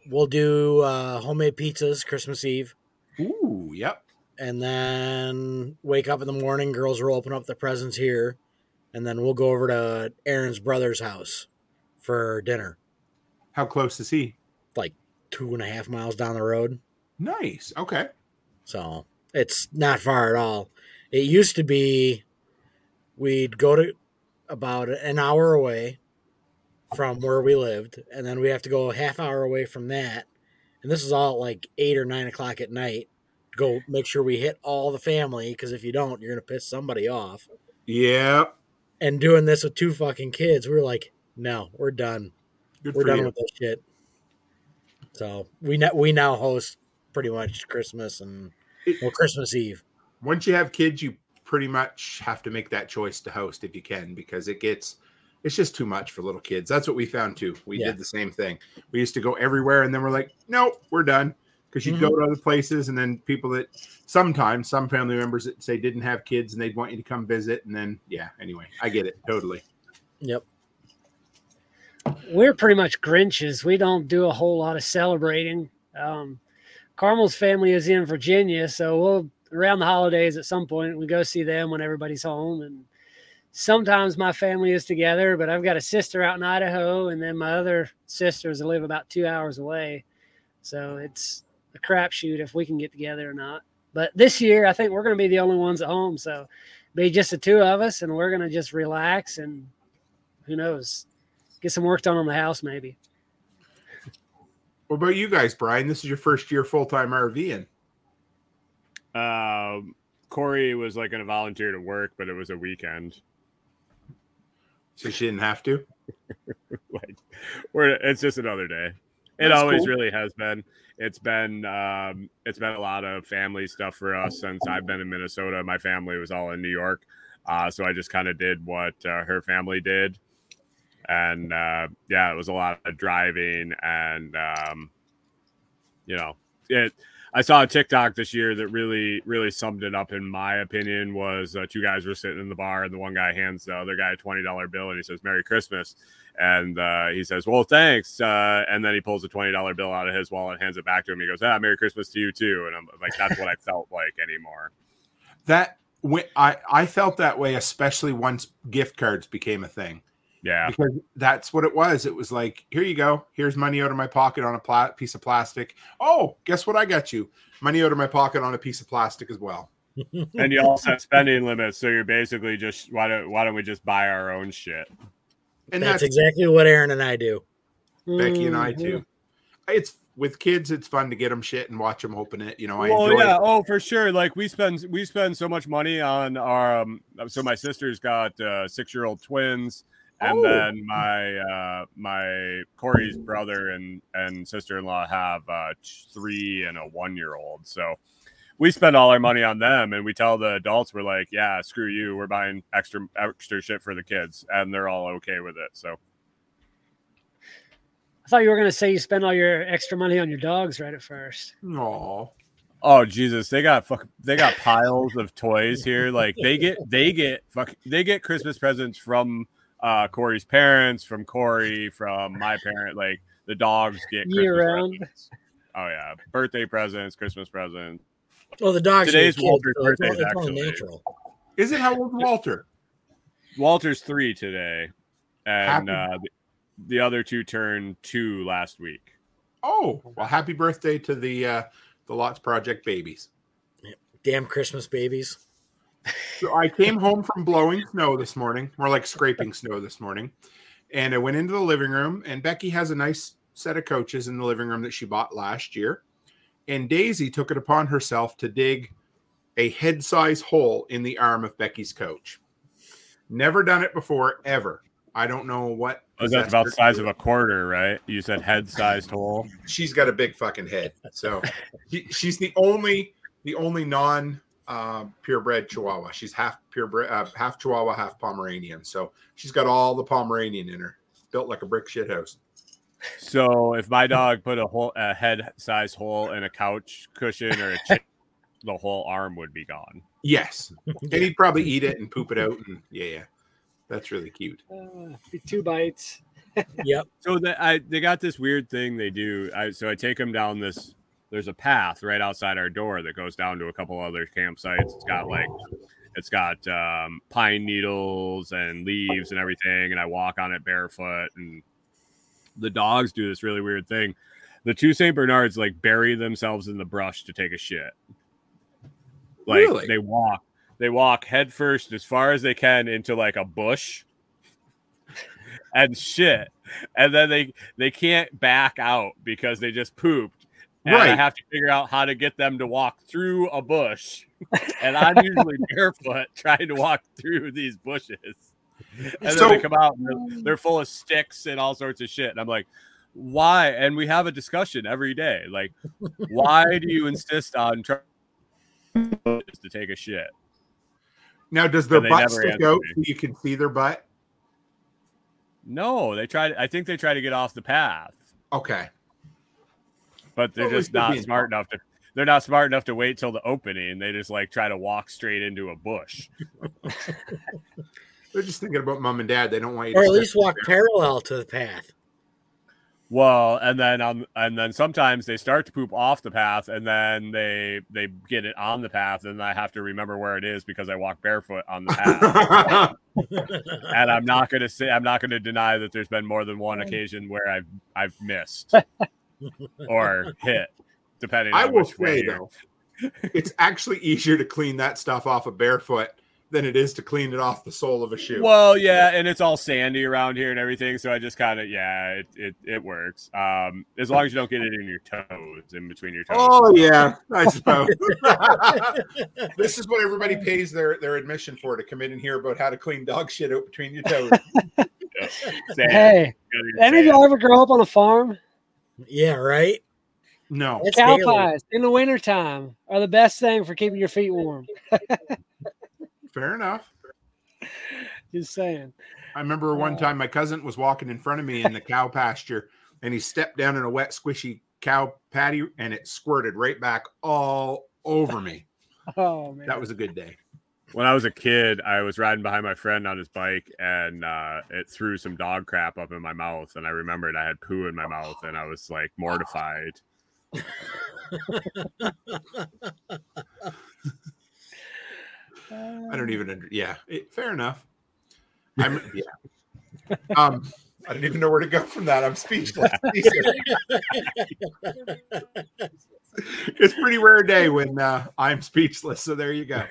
we'll do uh, homemade pizzas Christmas Eve. Ooh, yep. And then wake up in the morning, girls will open up the presents here. And then we'll go over to Aaron's brother's house for dinner. How close is he? Like two and a half miles down the road. Nice. Okay. So it's not far at all. It used to be we'd go to about an hour away from where we lived. And then we have to go a half hour away from that. And this is all like eight or nine o'clock at night. Go make sure we hit all the family, because if you don't, you're going to piss somebody off. Yeah. And doing this with two fucking kids, we were like, no, we're done. Good we're done you. with this shit. So we, ne- we now host pretty much Christmas and it, well, Christmas Eve. Once you have kids, you pretty much have to make that choice to host if you can, because it gets, it's just too much for little kids. That's what we found too. We yeah. did the same thing. We used to go everywhere and then we're like, no, we're done. Because you'd mm-hmm. go to other places, and then people that sometimes, some family members that say didn't have kids, and they'd want you to come visit. And then, yeah, anyway, I get it. Totally. Yep. We're pretty much Grinches. We don't do a whole lot of celebrating. Um, Carmel's family is in Virginia, so we'll, around the holidays at some point, we go see them when everybody's home. And sometimes my family is together, but I've got a sister out in Idaho, and then my other sisters live about two hours away. So it's a crapshoot if we can get together or not. But this year, I think we're going to be the only ones at home. So be just the two of us, and we're going to just relax and who knows, get some work done on the house maybe. What about you guys, Brian? This is your first year full-time RVing. Um, Corey was like going to volunteer to work, but it was a weekend. So she didn't have to? like, we're, it's just another day. It That's always cool. really has been. It's been um, it's been a lot of family stuff for us since I've been in Minnesota. My family was all in New York, uh, so I just kind of did what uh, her family did, and uh, yeah, it was a lot of driving and um, you know, it. I saw a TikTok this year that really really summed it up in my opinion. Was uh, two guys were sitting in the bar and the one guy hands the other guy a twenty dollar bill and he says Merry Christmas. And uh, he says, well, thanks. Uh, and then he pulls a twenty dollar bill out of his wallet, hands it back to him. He goes, ah, Merry Christmas to you, too. And I'm like, that's what I felt like anymore. That when I, I felt that way, especially once gift cards became a thing. Yeah. Because that's what it was. It was like, here you go. Here's money out of my pocket on a pla- piece of plastic. Oh, guess what I got you? Money out of my pocket on a piece of plastic as well. And you also have spending limits. So you're basically just, why don't, why don't we just buy our own shit? And that's, that's exactly what Aaron and I do. Becky and I too. It's with kids. It's fun to get them shit and watch them open it. You know, I oh enjoy yeah, it. oh for sure. Like we spend we spend so much money on our. Um, so my sister's got uh, six year old twins, and oh. then my uh, my Corey's brother and and sister in law have uh, three and a one year old. So we spend all our money on them, and we tell the adults, we're like, yeah, screw you. We're buying extra extra shit for the kids, and they're all okay with it. So I thought you were going to say you spend all your extra money on your dogs right at first. Aww. Oh, Jesus. They got fuck, they got piles of toys here. Like they get they get fuck, they get Christmas presents from uh, Corey's parents, from Corey, from my parent. Like the dogs get Christmas year-round presents. Oh, yeah. Birthday presents, Christmas presents. Well, the dog's today's Walter's kid, birthday. So it's all, it's actually natural. Is it how old Walter? Walter's three today, and uh, the, the other two turned two last week. Oh, well, happy birthday to the uh, the Lots Project babies! Damn Christmas babies! So I came home from blowing snow this morning, more like scraping snow this morning, and I went into the living room. And Becky has a nice set of couches in the living room that she bought last year. And Daisy took it upon herself to dig a head-size hole in the arm of Becky's couch. Never done it before, ever. I don't know what. Oh, that's about the size of a quarter, right? You said head-sized hole. She's got a big fucking head. So he, she's the only the only non uh, purebred Chihuahua. She's half purebred, uh, half Chihuahua, half Pomeranian. So she's got all the Pomeranian in her. Built like a brick shit house. So if my dog put a whole a head-sized hole in a couch cushion or a chair, the whole arm would be gone. Yes, and he'd probably eat it and poop it out. And yeah, yeah, that's really cute. Uh, two bites. Yep. So the, I they got this weird thing they do. I, so I take them down this. There's a path right outside our door that goes down to a couple other campsites. It's got like, it's got um, pine needles and leaves and everything, and I walk on it barefoot and. The dogs do this really weird thing. The two Saint Bernards like bury themselves in the brush to take a shit. Like really? they walk, they walk head first as far as they can into like a bush and shit. And then they, they can't back out because they just pooped. And right. I have to figure out how to get them to walk through a bush. And I'm usually barefoot trying to walk through these bushes. And then so, they come out and they're, they're full of sticks and all sorts of shit. And I'm like, why? And we have a discussion every day. Like, why do you insist on trying to take a shit? Now, does their butt stick out so you can see their butt? No, they tried. I think they try to get off the path. Okay. But they're just not smart enough to. They're not smart enough to wait till the opening. They just like try to walk straight into a bush. They're just thinking about mom and dad. They don't want you or to... Or at least walk there. Parallel to the path. Well, and then um, and then sometimes they start to poop off the path, and then they they get it on the path, and I have to remember where it is because I walk barefoot on the path. And I'm not going to say I'm not going to deny that there's been more than one occasion where I've I've missed or hit, depending. I on will which say way though, it's actually easier to clean that stuff off of barefoot than it is to clean it off the sole of a shoe. Well, yeah, and it's all sandy around here and everything, so I just kind of, yeah, it, it it works. Um, as long as you don't get it in your toes, in between your toes. Oh, yeah, I suppose. This is what everybody pays their, their admission for, to come in and hear about how to clean dog shit out between your toes. Yeah. Hey, any of y'all ever grow up on a farm? Yeah, right? No. It's cow pies in the wintertime are the best thing for keeping your feet warm. Fair enough. Just saying. I remember one time my cousin was walking in front of me in the cow pasture, and he stepped down in a wet, squishy cow patty, and it squirted right back all over me. Oh, man. That was a good day. When I was a kid, I was riding behind my friend on his bike, and uh, it threw some dog crap up in my mouth, and I remembered I had poo in my mouth, and I was, like, mortified. I don't even under, yeah it, fair enough. I'm yeah um I don't even know where to go from that. I'm speechless. It's a pretty rare day when uh I'm speechless, so there you go.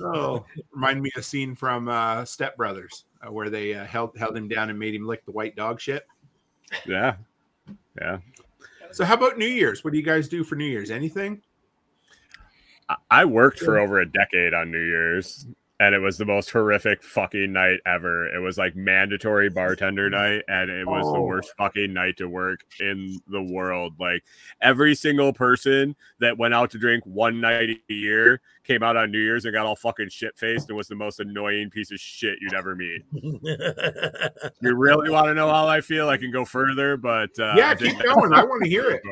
Oh, remind me of a scene from uh Step Brothers uh, where they uh, held held him down and made him lick the white dog shit. Yeah, yeah. So how about New Year's? What do you guys do for New Year's? Anything? I worked for over a decade on New Year's, and it was the most horrific fucking night ever. It was like mandatory bartender night, and it was oh. the worst fucking night to work in the world. Like every single person that went out to drink one night a year came out on New Year's and got all fucking shit-faced and was the most annoying piece of shit you'd ever meet. You really want to know how I feel? I can go further, but... Uh, yeah, keep going. I want to hear it.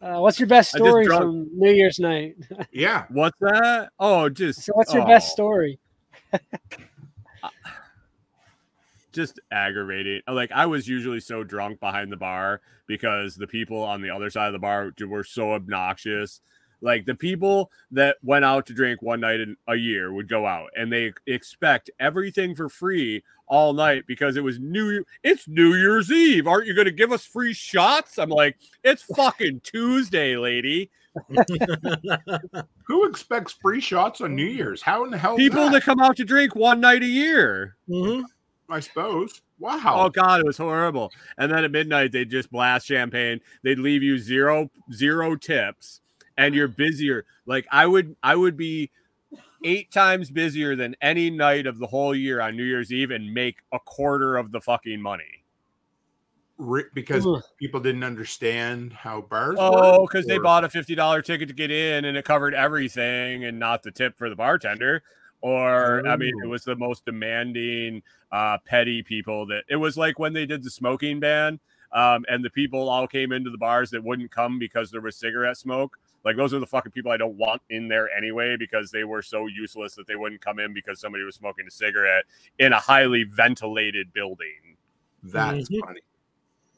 Uh, what's your best story from New Year's night? Yeah. What's that? Oh, just. So what's your oh. best story? Just aggravating. Like, I was usually so drunk behind the bar because the people on the other side of the bar were so obnoxious. Like, the people that went out to drink one night in a year would go out, and they expect everything for free all night because it was New It's New Year's Eve. Aren't you going to give us free shots? I'm like, it's fucking Tuesday, lady. Who expects free shots on New Year's? How in the hell? People that? that come out to drink one night a year. Mm-hmm. I suppose. Wow. Oh, God, it was horrible. And then at midnight, they'd just blast champagne. They'd leave you zero, zero tips. And you're busier. Like I would, I would be eight times busier than any night of the whole year on New Year's Eve and make a quarter of the fucking money. Because Ugh. people didn't understand how bars Oh, because they bought a fifty dollars ticket to get in and it covered everything and not the tip for the bartender. Or, Ooh. I mean, it was the most demanding, uh, petty people that it was like when they did the smoking ban. Um, and the people all came into the bars that wouldn't come because there was cigarette smoke. Like, those are the fucking people I don't want in there anyway, because they were so useless that they wouldn't come in because somebody was smoking a cigarette in a highly ventilated building. That's mm-hmm. funny.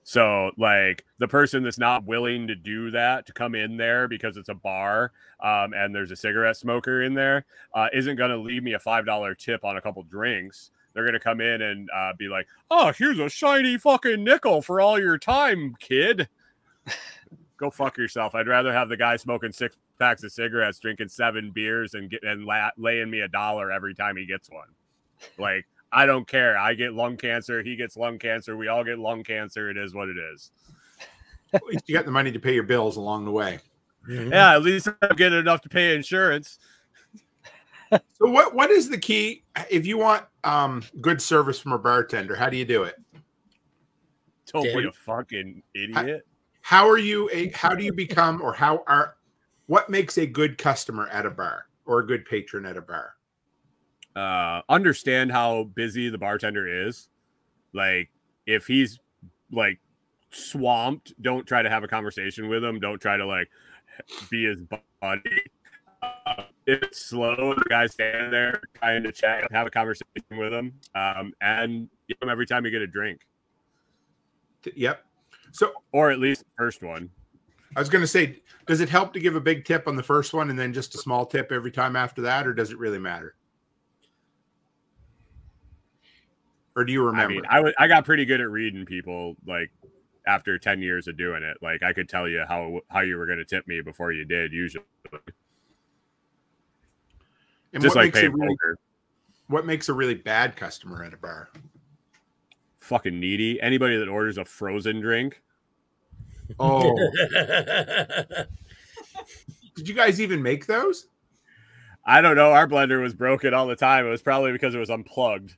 So, like, the person that's not willing to do that, to come in there because it's a bar um, and there's a cigarette smoker in there, uh, isn't going to leave me a five dollars tip on a couple drinks. They're going to come in and uh, be like, oh, here's a shiny fucking nickel for all your time, kid. Go fuck yourself. I'd rather have the guy smoking six packs of cigarettes, drinking seven beers, and get, and la- laying me a dollar every time he gets one. Like, I don't care. I get lung cancer. He gets lung cancer. We all get lung cancer. It is what it is. At least you got the money to pay your bills along the way. Mm-hmm. Yeah, at least I'm getting enough to pay insurance. So what, what is the key? If you want um, good service from a bartender, how do you do it? Don't be a fucking idiot. I, How are you a how do you become or how are what makes a good customer at a bar or a good patron at a bar? Uh, understand how busy the bartender is. Like, if he's like swamped, don't try to have a conversation with him. Don't try to like be his buddy. Uh, if it's slow, the guy's standing there trying to chat, have a conversation with him, um, and give him every time you get a drink. Yep. So, or at least the first one. I was going to say, does it help to give a big tip on the first one and then just a small tip every time after that, or does it really matter? Or do you remember? I mean, I, w- I got pretty good at reading people, like, after ten years of doing it. Like, I could tell you how how you were going to tip me before you did, usually. And just what like makes paying a really, what makes a really bad customer at a bar? Fucking needy. Anybody that orders a frozen drink. Oh. Did you guys even make those? I don't know. Our blender was broken all the time. It was probably because it was unplugged.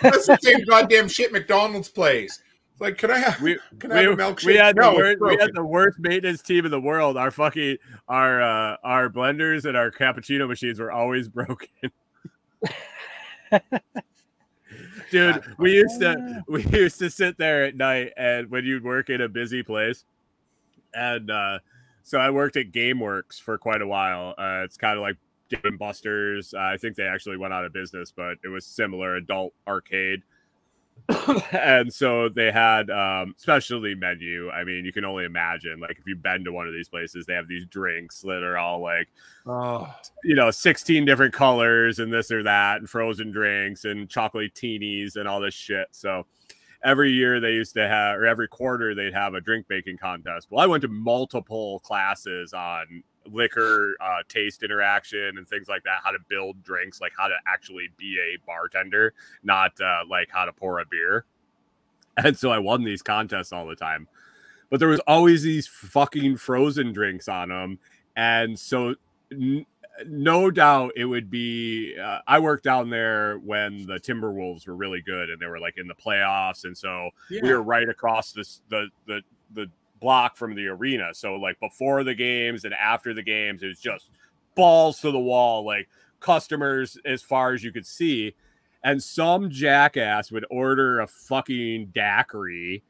That's the same goddamn shit McDonald's plays. Like, can I have, we, can we, I have a milkshake? We had, no, the wor- we had the worst maintenance team in the world. Our fucking our uh, our blenders and our cappuccino machines were always broken. Dude, we used to we used to sit there at night, and when you'd work in a busy place, and uh, so I worked at GameWorks for quite a while. Uh, it's kind of like Dave and Buster's. Uh, I think they actually went out of business, but it was similar adult arcade. And so they had um, specialty menu. I mean, you can only imagine. Like, if you've been to one of these places, they have these drinks that are all like, oh. you know, sixteen different colors and this or that, and frozen drinks and chocolatinis and all this shit. So every year they used to have, or every quarter they'd have a drink making contest. Well, I went to multiple classes on liquor uh, taste interaction and things like that, how to build drinks, like how to actually be a bartender, not uh, like how to pour a beer. And so I won these contests all the time, but there was always these fucking frozen drinks on them. And so n- no doubt it would be, uh, I worked down there when the Timberwolves were really good and they were like in the playoffs. And so yeah. we were right across this, the, the, the, block from the arena. So like before the games and after the games, it was just balls to the wall, like customers as far as you could see. And some jackass would order a fucking daiquiri,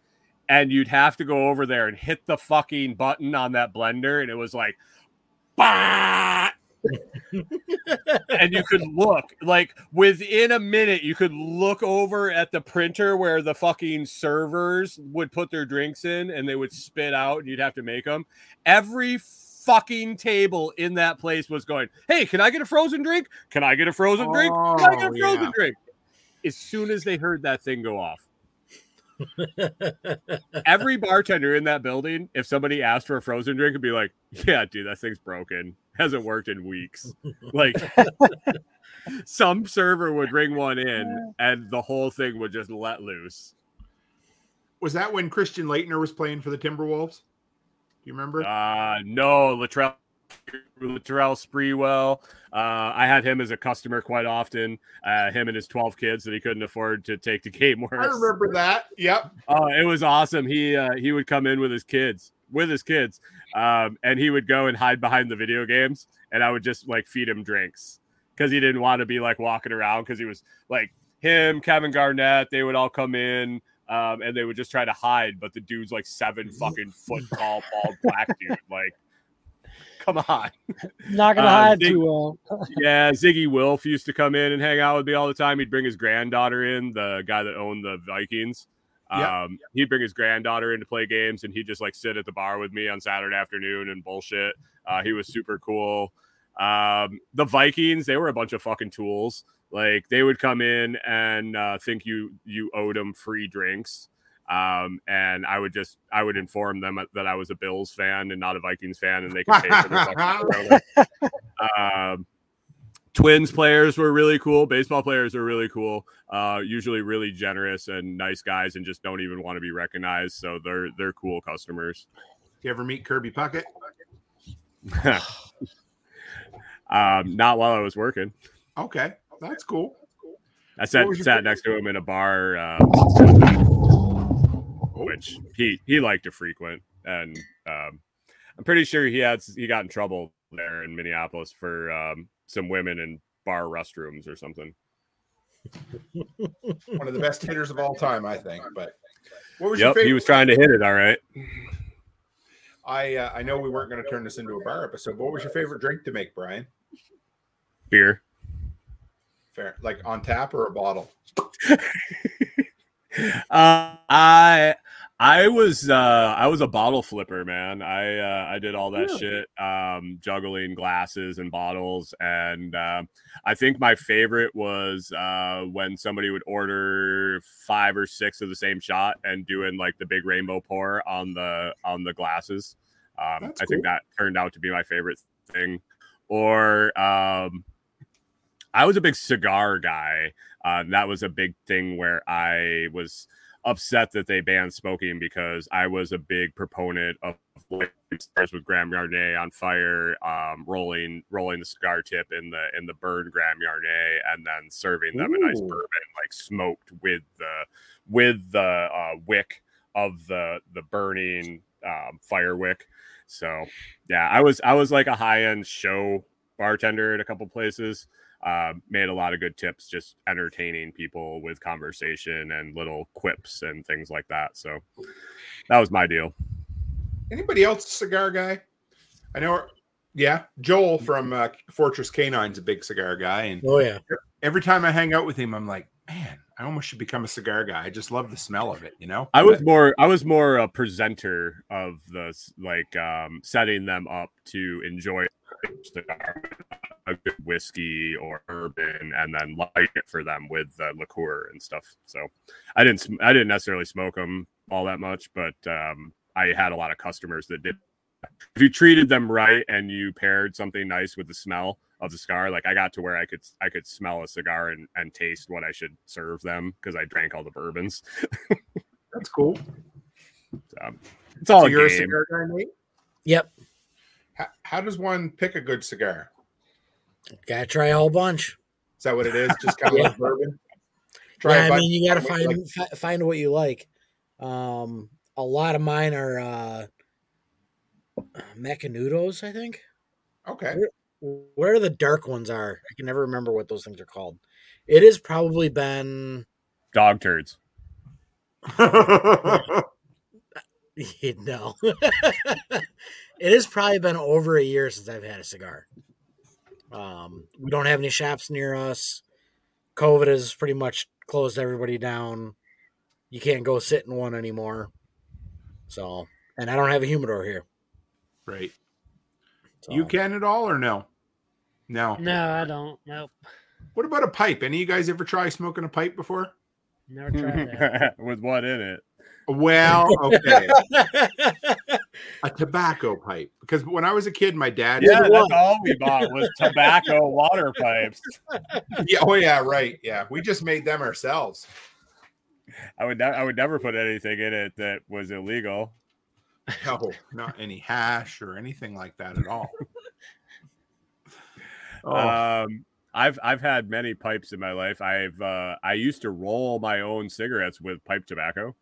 and you'd have to go over there and hit the fucking button on that blender, and it was like bah! And you could look, like within a minute you could look over at the printer where the fucking servers would put their drinks in, and they would spit out and you'd have to make them. Every fucking table in that place was going, hey, can I get a frozen drink? Can I get a frozen oh, drink? Can I get a frozen yeah. drink? As soon as they heard that thing go off. Every bartender in that building, if somebody asked for a frozen drink, would be like, yeah, dude, that thing's broken. Hasn't worked in weeks. Like, some server would ring one in and the whole thing would just let loose. Was that when Christian Laettner was playing for the Timberwolves? Do you remember? Uh, no, Latrell with Terrell Sprewell. Uh, I had him as a customer quite often. Uh, him and his twelve kids that he couldn't afford to take to Game Works. I remember that. Yep. Oh, uh, it was awesome. He uh, he would come in with his kids, with his kids, um, and he would go and hide behind the video games, and I would just like feed him drinks because he didn't want to be like walking around because he was like him, Kevin Garnett. They would all come in. Um, and they would just try to hide, but the dude's like seven fucking foot tall, bald black dude. Like, come on, not gonna uh, hide Zig- too well. Yeah, Ziggy Wilf used to come in and hang out with me all the time. He'd bring his granddaughter in, the guy that owned the Vikings. Um, yep. He'd bring his granddaughter in to play games, and he'd just like sit at the bar with me on Saturday afternoon and bullshit. Uh, he was super cool. Um, the Vikings, they were a bunch of fucking tools. Like, they would come in and uh, think you you owed them free drinks. Um, and I would just, I would inform them that I was a Bills fan and not a Vikings fan, and they could pay for their fucking Corona. Um, Twins players were really cool. Baseball players are really cool. Uh, usually really generous and nice guys and just don't even want to be recognized. So they're they're cool customers. You ever meet Kirby Puckett? um, not while I was working. Okay. That's cool. I sat sat next to him in a bar, uh, which he, he liked to frequent, and um, I'm pretty sure he had he got in trouble there in Minneapolis for um, some women in bar restrooms or something. One of the best hitters of all time, I think. But what was yep, your favorite? He was trying to hit it. All right. I uh, I know we weren't going to turn this into a bar episode. But what was your favorite drink to make, Brian? Beer. Fair, like on tap or a bottle? uh, I I was uh, I was a bottle flipper, man. I uh, I did all that really? shit, um, juggling glasses and bottles, and uh, I think my favorite was uh, when somebody would order five or six of the same shot and doing like the big rainbow pour on the on the glasses. Um, That's I cool. think that turned out to be my favorite thing, or. Um, I was a big cigar guy. Um, that was a big thing where I was upset that they banned smoking because I was a big proponent of lighting cigars with Graham Yarnier on fire, um, rolling rolling the cigar tip in the in the burned Graham Yarnier, and then serving them Ooh. a nice bourbon, like smoked with the with the uh, wick of the the burning um, fire wick. So yeah, I was I was like a high end show bartender at a couple places. Uh, made a lot of good tips, just entertaining people with conversation and little quips and things like that. So that was my deal. Anybody else a cigar guy? I know. Yeah. Joel from uh, Fortress Canine's a big cigar guy. And oh, yeah. Every time I hang out with him, I'm like, man, I almost should become a cigar guy. I just love the smell of it, you know? I was but, more I was more a presenter of the, like, um, setting them up to enjoy a good whiskey or bourbon, and then light it for them with the liqueur and stuff. So I didn't I didn't necessarily smoke them all that much, but um, I had a lot of customers that did. If you treated them right and you paired something nice with the smell of the cigar, like I got to where I could I could smell a cigar and, and taste what I should serve them because I drank all the bourbons. That's cool. So, it's all so a you're game. A cigar guy, Nate? Yep. How, how does one pick a good cigar? Gotta try a whole bunch. Is that what it is? Just kind of yeah. like bourbon? Try yeah, a bunch. I mean, you gotta find like. f- find what you like. Um, a lot of mine are uh, Macanudos, I think. Okay. Where, where the dark ones are, I can never remember what those things are called. It has probably been... Dog turds. No. It has probably been over a year since I've had a cigar. Um, we don't have any shops near us. COVID has pretty much closed everybody down. You can't go sit in one anymore. So, and I don't have a humidor here. Right. So. You can at all or no? No. No, I don't. Nope. What about a pipe? Any of you guys ever try smoking a pipe before? Never tried that. With what in it? Well, okay. A tobacco pipe. Because when I was a kid, my dad... Yeah, that's all we bought was tobacco water pipes. Yeah, oh, yeah, right. Yeah, we just made them ourselves. I would, ne- I would never put anything in it that was illegal. No, not any hash or anything like that at all. Oh. Um, I've I've had many pipes in my life. I've uh, I used to roll my own cigarettes with pipe tobacco.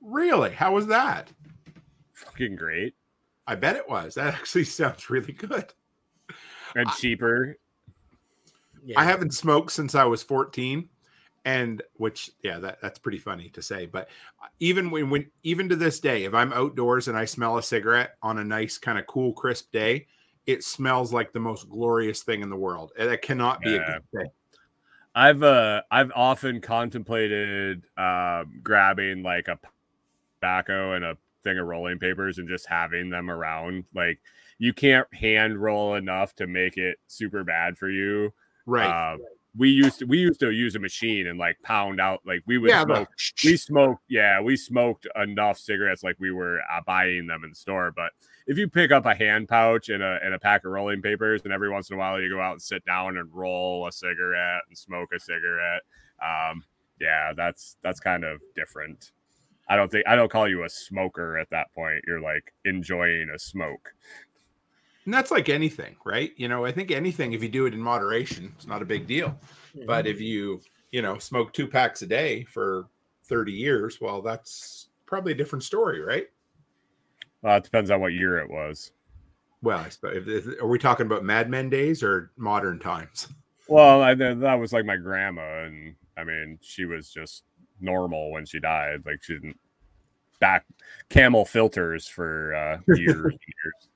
Really? How was that? Fucking great. I bet it was. That actually sounds really good. And I, cheaper. Yeah. I haven't smoked since I was fourteen, and which yeah, that, that's pretty funny to say. But even when, when even to this day, if I'm outdoors and I smell a cigarette on a nice kind of cool, crisp day, it smells like the most glorious thing in the world. That cannot be yeah. a good thing. I've uh, I've often contemplated uh, grabbing like a tobacco and a thing of rolling papers and just having them around. Like you can't hand roll enough to make it super bad for you. Right. Uh, we used to we used to use a machine and like pound out like we would yeah, smoke. But... We smoked. Yeah, we smoked enough cigarettes like we were uh, buying them in the store. But if you pick up a hand pouch and a and a pack of rolling papers, and every once in a while you go out and sit down and roll a cigarette and smoke a cigarette, um, yeah, that's that's kind of different. I don't think I don't call you a smoker at that point. You're like enjoying a smoke. And that's like anything, right? You know, I think anything, if you do it in moderation, it's not a big deal. Mm-hmm. But if you, you know, smoke two packs a day for thirty years, well, that's probably a different story, right? Well, it depends on what year it was. Well, I suppose, if, if, are we talking about Mad Men days or modern times? Well, I, that was like my grandma. And I mean, she was just normal when she died. Like she didn't back Camel filters for uh, years and years.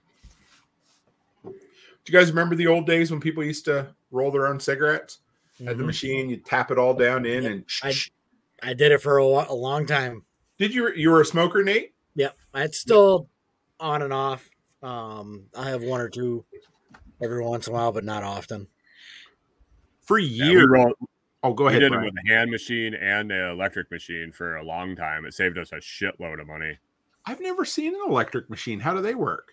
Do you guys remember the old days when people used to roll their own cigarettes mm-hmm. at the machine? You tap it all down in, yeah, and I, sh- I did it for a, lo- a long time. Did you? You were a smoker, Nate? Yep, it's still yeah. on and off. Um, I have one or two every once in a while, but not often. For years, yeah, oh, go ahead. We did Brian. It with a hand machine and an electric machine for a long time. It saved us a shitload of money. I've never seen an electric machine. How do they work?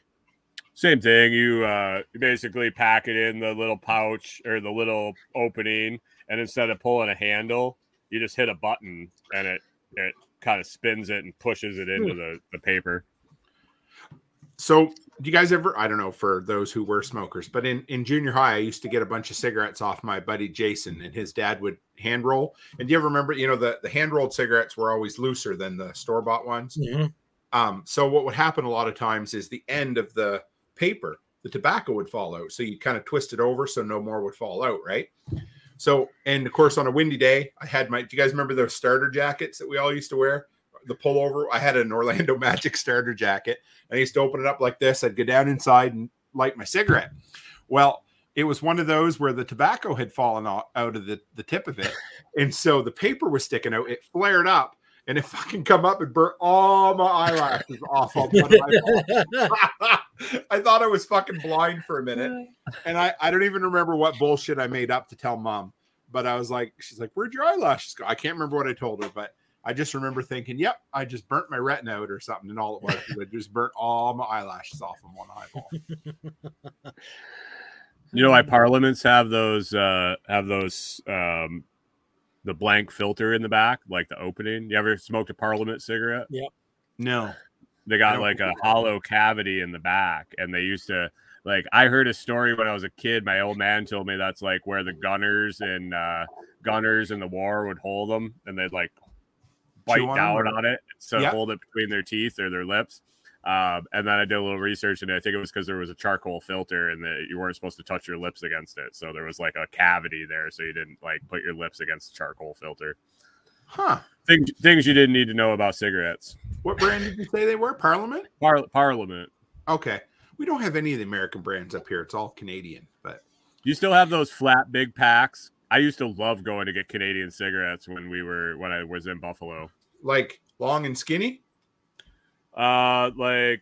Same thing. You uh, basically pack it in the little pouch or the little opening, and instead of pulling a handle, you just hit a button, and it it kind of spins it and pushes it into the, the paper. So do you guys ever, I don't know for those who were smokers, but in, in junior high, I used to get a bunch of cigarettes off my buddy Jason, and his dad would hand roll. And do you ever remember, you know, the, the hand-rolled cigarettes were always looser than the store-bought ones? Mm-hmm. Um, so what would happen a lot of times is the end of the paper, the tobacco would fall out. So you kind of twist it over so no more would fall out, right? So, and of course, on a windy day, I had my, do you guys remember those starter jackets that we all used to wear? The pullover, I had an Orlando Magic starter jacket, and I used to open it up like this. I'd go down inside and light my cigarette. Well, it was one of those where the tobacco had fallen out of the, the tip of it. And so the paper was sticking out. It flared up, and it fucking come up and burnt all my eyelashes off. All my eyelashes. I thought I was fucking blind for a minute, and I, I don't even remember what bullshit I made up to tell mom, but I was like, she's like, where'd your eyelashes go? I can't remember what I told her, but I just remember thinking, yep, I just burnt my retina out or something, and all it was, I just burnt all my eyelashes off on one eyeball. You know why Parliaments have those, uh, have those, um, the blank filter in the back, like the opening? You ever smoked a Parliament cigarette? Yep. No. They got like a hollow cavity in the back, and they used to like, I heard a story when I was a kid. My old man told me that's like where the gunners and uh, gunners in the war would hold them, and they'd like bite down on it. So yep. Hold it between their teeth or their lips. Um, and then I did a little research, and I think it was because there was a charcoal filter and that you weren't supposed to touch your lips against it. So there was like a cavity there. So you didn't like put your lips against the charcoal filter. Huh. Things, things you didn't need to know about cigarettes. What brand did you say they were? Parliament? Par- Parliament. Okay. We don't have any of the American brands up here. It's all Canadian. But you still have those flat big packs. I used to love going to get Canadian cigarettes when we were when I was in Buffalo. Like long and skinny? Uh like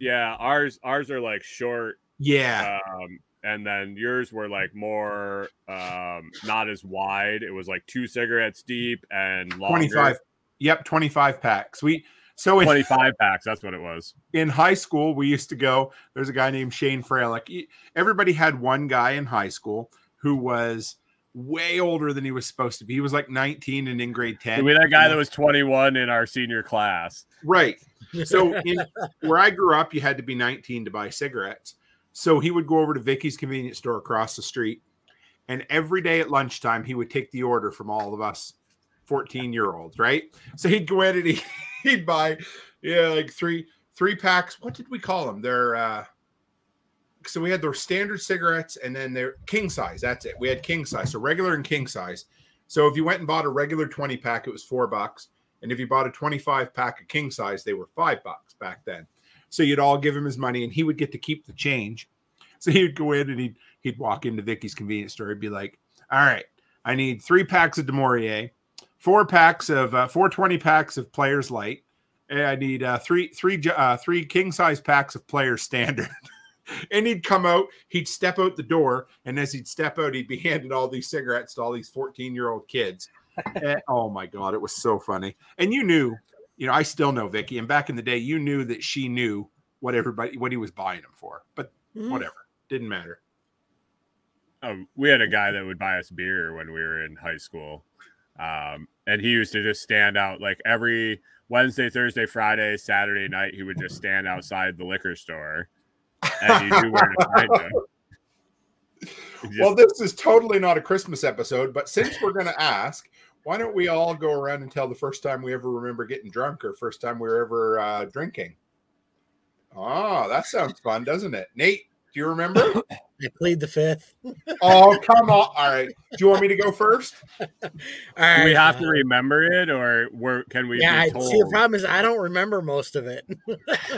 yeah, ours ours are like short. Yeah. Um And then yours were like more, um, not as wide. It was like two cigarettes deep and longer. twenty-five. Yep. twenty-five packs. We, so twenty-five in, packs. That's what it was. In high school, we used to go, there's a guy named Shane Fralick. Everybody had one guy in high school who was way older than he was supposed to be. He was like nineteen and in grade ten. We had a guy that was twenty-one in our senior class. Right. So in, where I grew up, you had to be nineteen to buy cigarettes. So he would go over to Vicky's convenience store across the street, and every day at lunchtime, he would take the order from all of us fourteen-year-olds, right? So he'd go in and he, he'd buy, yeah, like three three packs. What did we call them? They're uh, so we had their standard cigarettes, and then their king size. That's it. We had king size, so regular and king size. So if you went and bought a regular twenty pack, it was four bucks, and if you bought a twenty-five pack of king size, they were five bucks back then. So you'd all give him his money, and he would get to keep the change. So he would go in and he'd he'd walk into Vicky's convenience store. He'd be like, "All right, I need three packs of Des Maurier, four packs of uh, four twenty packs of Players Light, and I need uh, three three uh, three king size packs of Players Standard." And he'd come out, he'd step out the door, and as he'd step out, he'd be handed all these cigarettes to all these fourteen-year-old kids. And, oh, my God, it was so funny. And you knew, you know, I still know Vicky, and back in the day, you knew that she knew what everybody, what he was buying them for. But mm. whatever, didn't matter. Um, we had a guy that would buy us beer when we were in high school, um, and he used to just stand out, like every Wednesday, Thursday, Friday, Saturday night, he would just stand outside the liquor store. And you knew where to find them. Just... Well, this is totally not a Christmas episode, but since we're going to ask, why don't we all go around and tell the first time we ever remember getting drunk or first time we were ever uh, drinking? Oh, that sounds fun, doesn't it? Nate, do you remember? I plead the fifth. Oh, come on. All right. Do you want me to go first? All right. Do we have uh, to remember it, or where, can we yeah, be told? See, the problem is I don't remember most of it.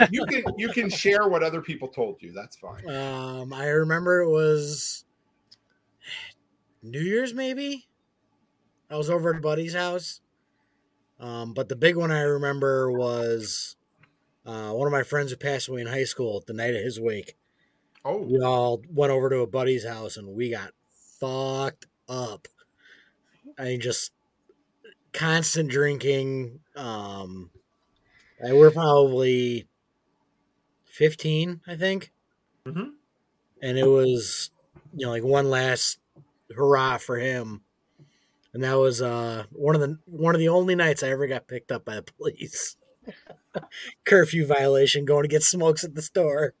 You can you can share what other people told you. That's fine. Um, I remember it was New Year's, maybe? I was over at a buddy's house. Um, but the big one I remember was uh, one of my friends who passed away in high school the night of his wake. Oh, we all went over to a buddy's house and we got fucked up. I mean, just constant drinking. Um, I, we're probably fifteen, I think. Mm-hmm. And it was, you know, like one last hurrah for him. And that was uh, one of the one of the only nights I ever got picked up by the police. Curfew violation, going to get smokes at the store.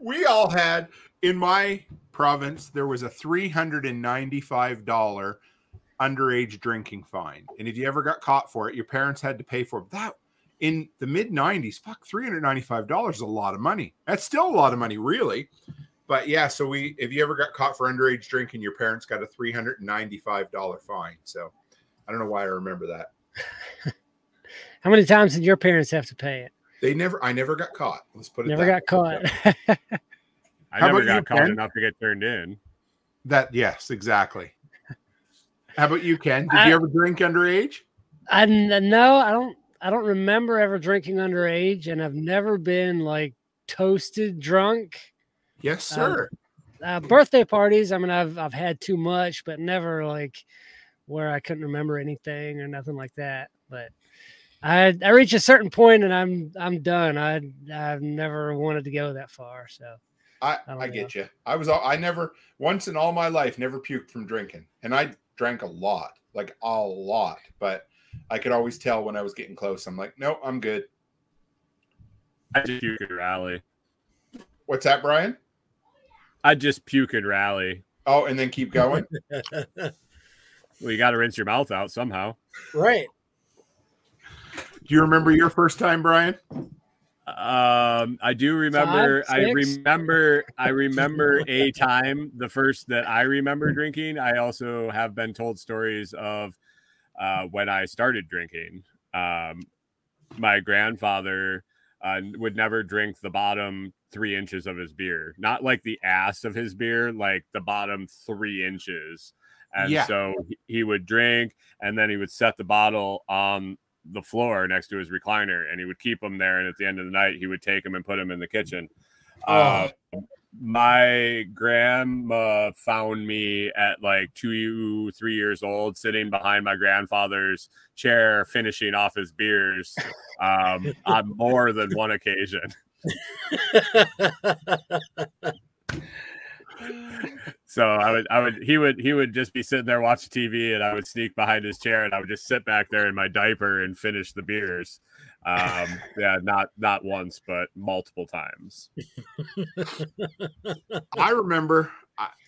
We all had, in my province, there was a three hundred ninety-five dollars underage drinking fine. And if you ever got caught for it, your parents had to pay for it. That, in the mid-nineties, fuck, three hundred ninety-five dollars is a lot of money. That's still a lot of money, really. But yeah, so we if you ever got caught for underage drinking, your parents got a three hundred ninety-five dollars fine. So I don't know why I remember that. How many times did your parents have to pay it? They never. I never got caught. Let's put it. Never that got way. Caught. I How never got you, caught Ken? Enough to get turned in. That yes, exactly. How about you, Ken? Did I, you ever drink underage? I no, I don't. I don't remember ever drinking underage, and I've never been like toasted drunk. Yes, sir. Uh, uh, birthday parties. I mean, I've I've had too much, but never like where I couldn't remember anything or nothing like that. But I I reach a certain point and I'm I'm done. I I've never wanted to go that far. So I I, I get you. I was I never once in all my life never puked from drinking, and I drank a lot, like a lot. But I could always tell when I was getting close. I'm like, no, I'm good. I just puke and rally. What's that, Brian? I just puke and rally. Oh, and then keep going. Well, you got to rinse your mouth out somehow. Right. Do you remember your first time, Brian? Um, I do remember. Five, I remember. I remember a time, the first that I remember drinking. I also have been told stories of uh, when I started drinking. Um, my grandfather uh, would never drink the bottom three inches of his beer. Not like the ass of his beer, like the bottom three inches. And yeah. So he would drink, and then he would set the bottle on the floor next to his recliner, and he would keep them there. And at the end of the night, he would take them and put them in the kitchen. Oh. Uh, my grandma found me at like two, three years old, sitting behind my grandfather's chair, finishing off his beers um, on more than one occasion. So I would, I would, he would, he would just be sitting there watching T V, and I would sneak behind his chair, and I would just sit back there in my diaper and finish the beers. Um, yeah, not not once, but multiple times. I remember.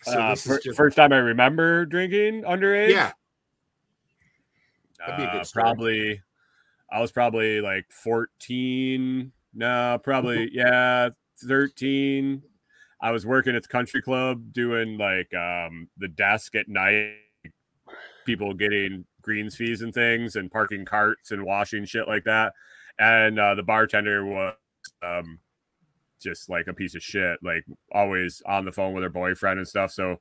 So uh, this per, is just... First time I remember drinking underage. Yeah, that'd be a good story. Uh, probably, I was probably like fourteen. No, probably yeah, thirteen. I was working at the country club doing like um, the desk at night, people getting greens fees and things and parking carts and washing shit like that. And uh, the bartender was um, just like a piece of shit, like always on the phone with her boyfriend and stuff. So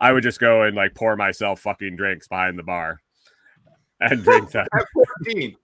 I would just go and like pour myself fucking drinks behind the bar and drink that. At fourteen.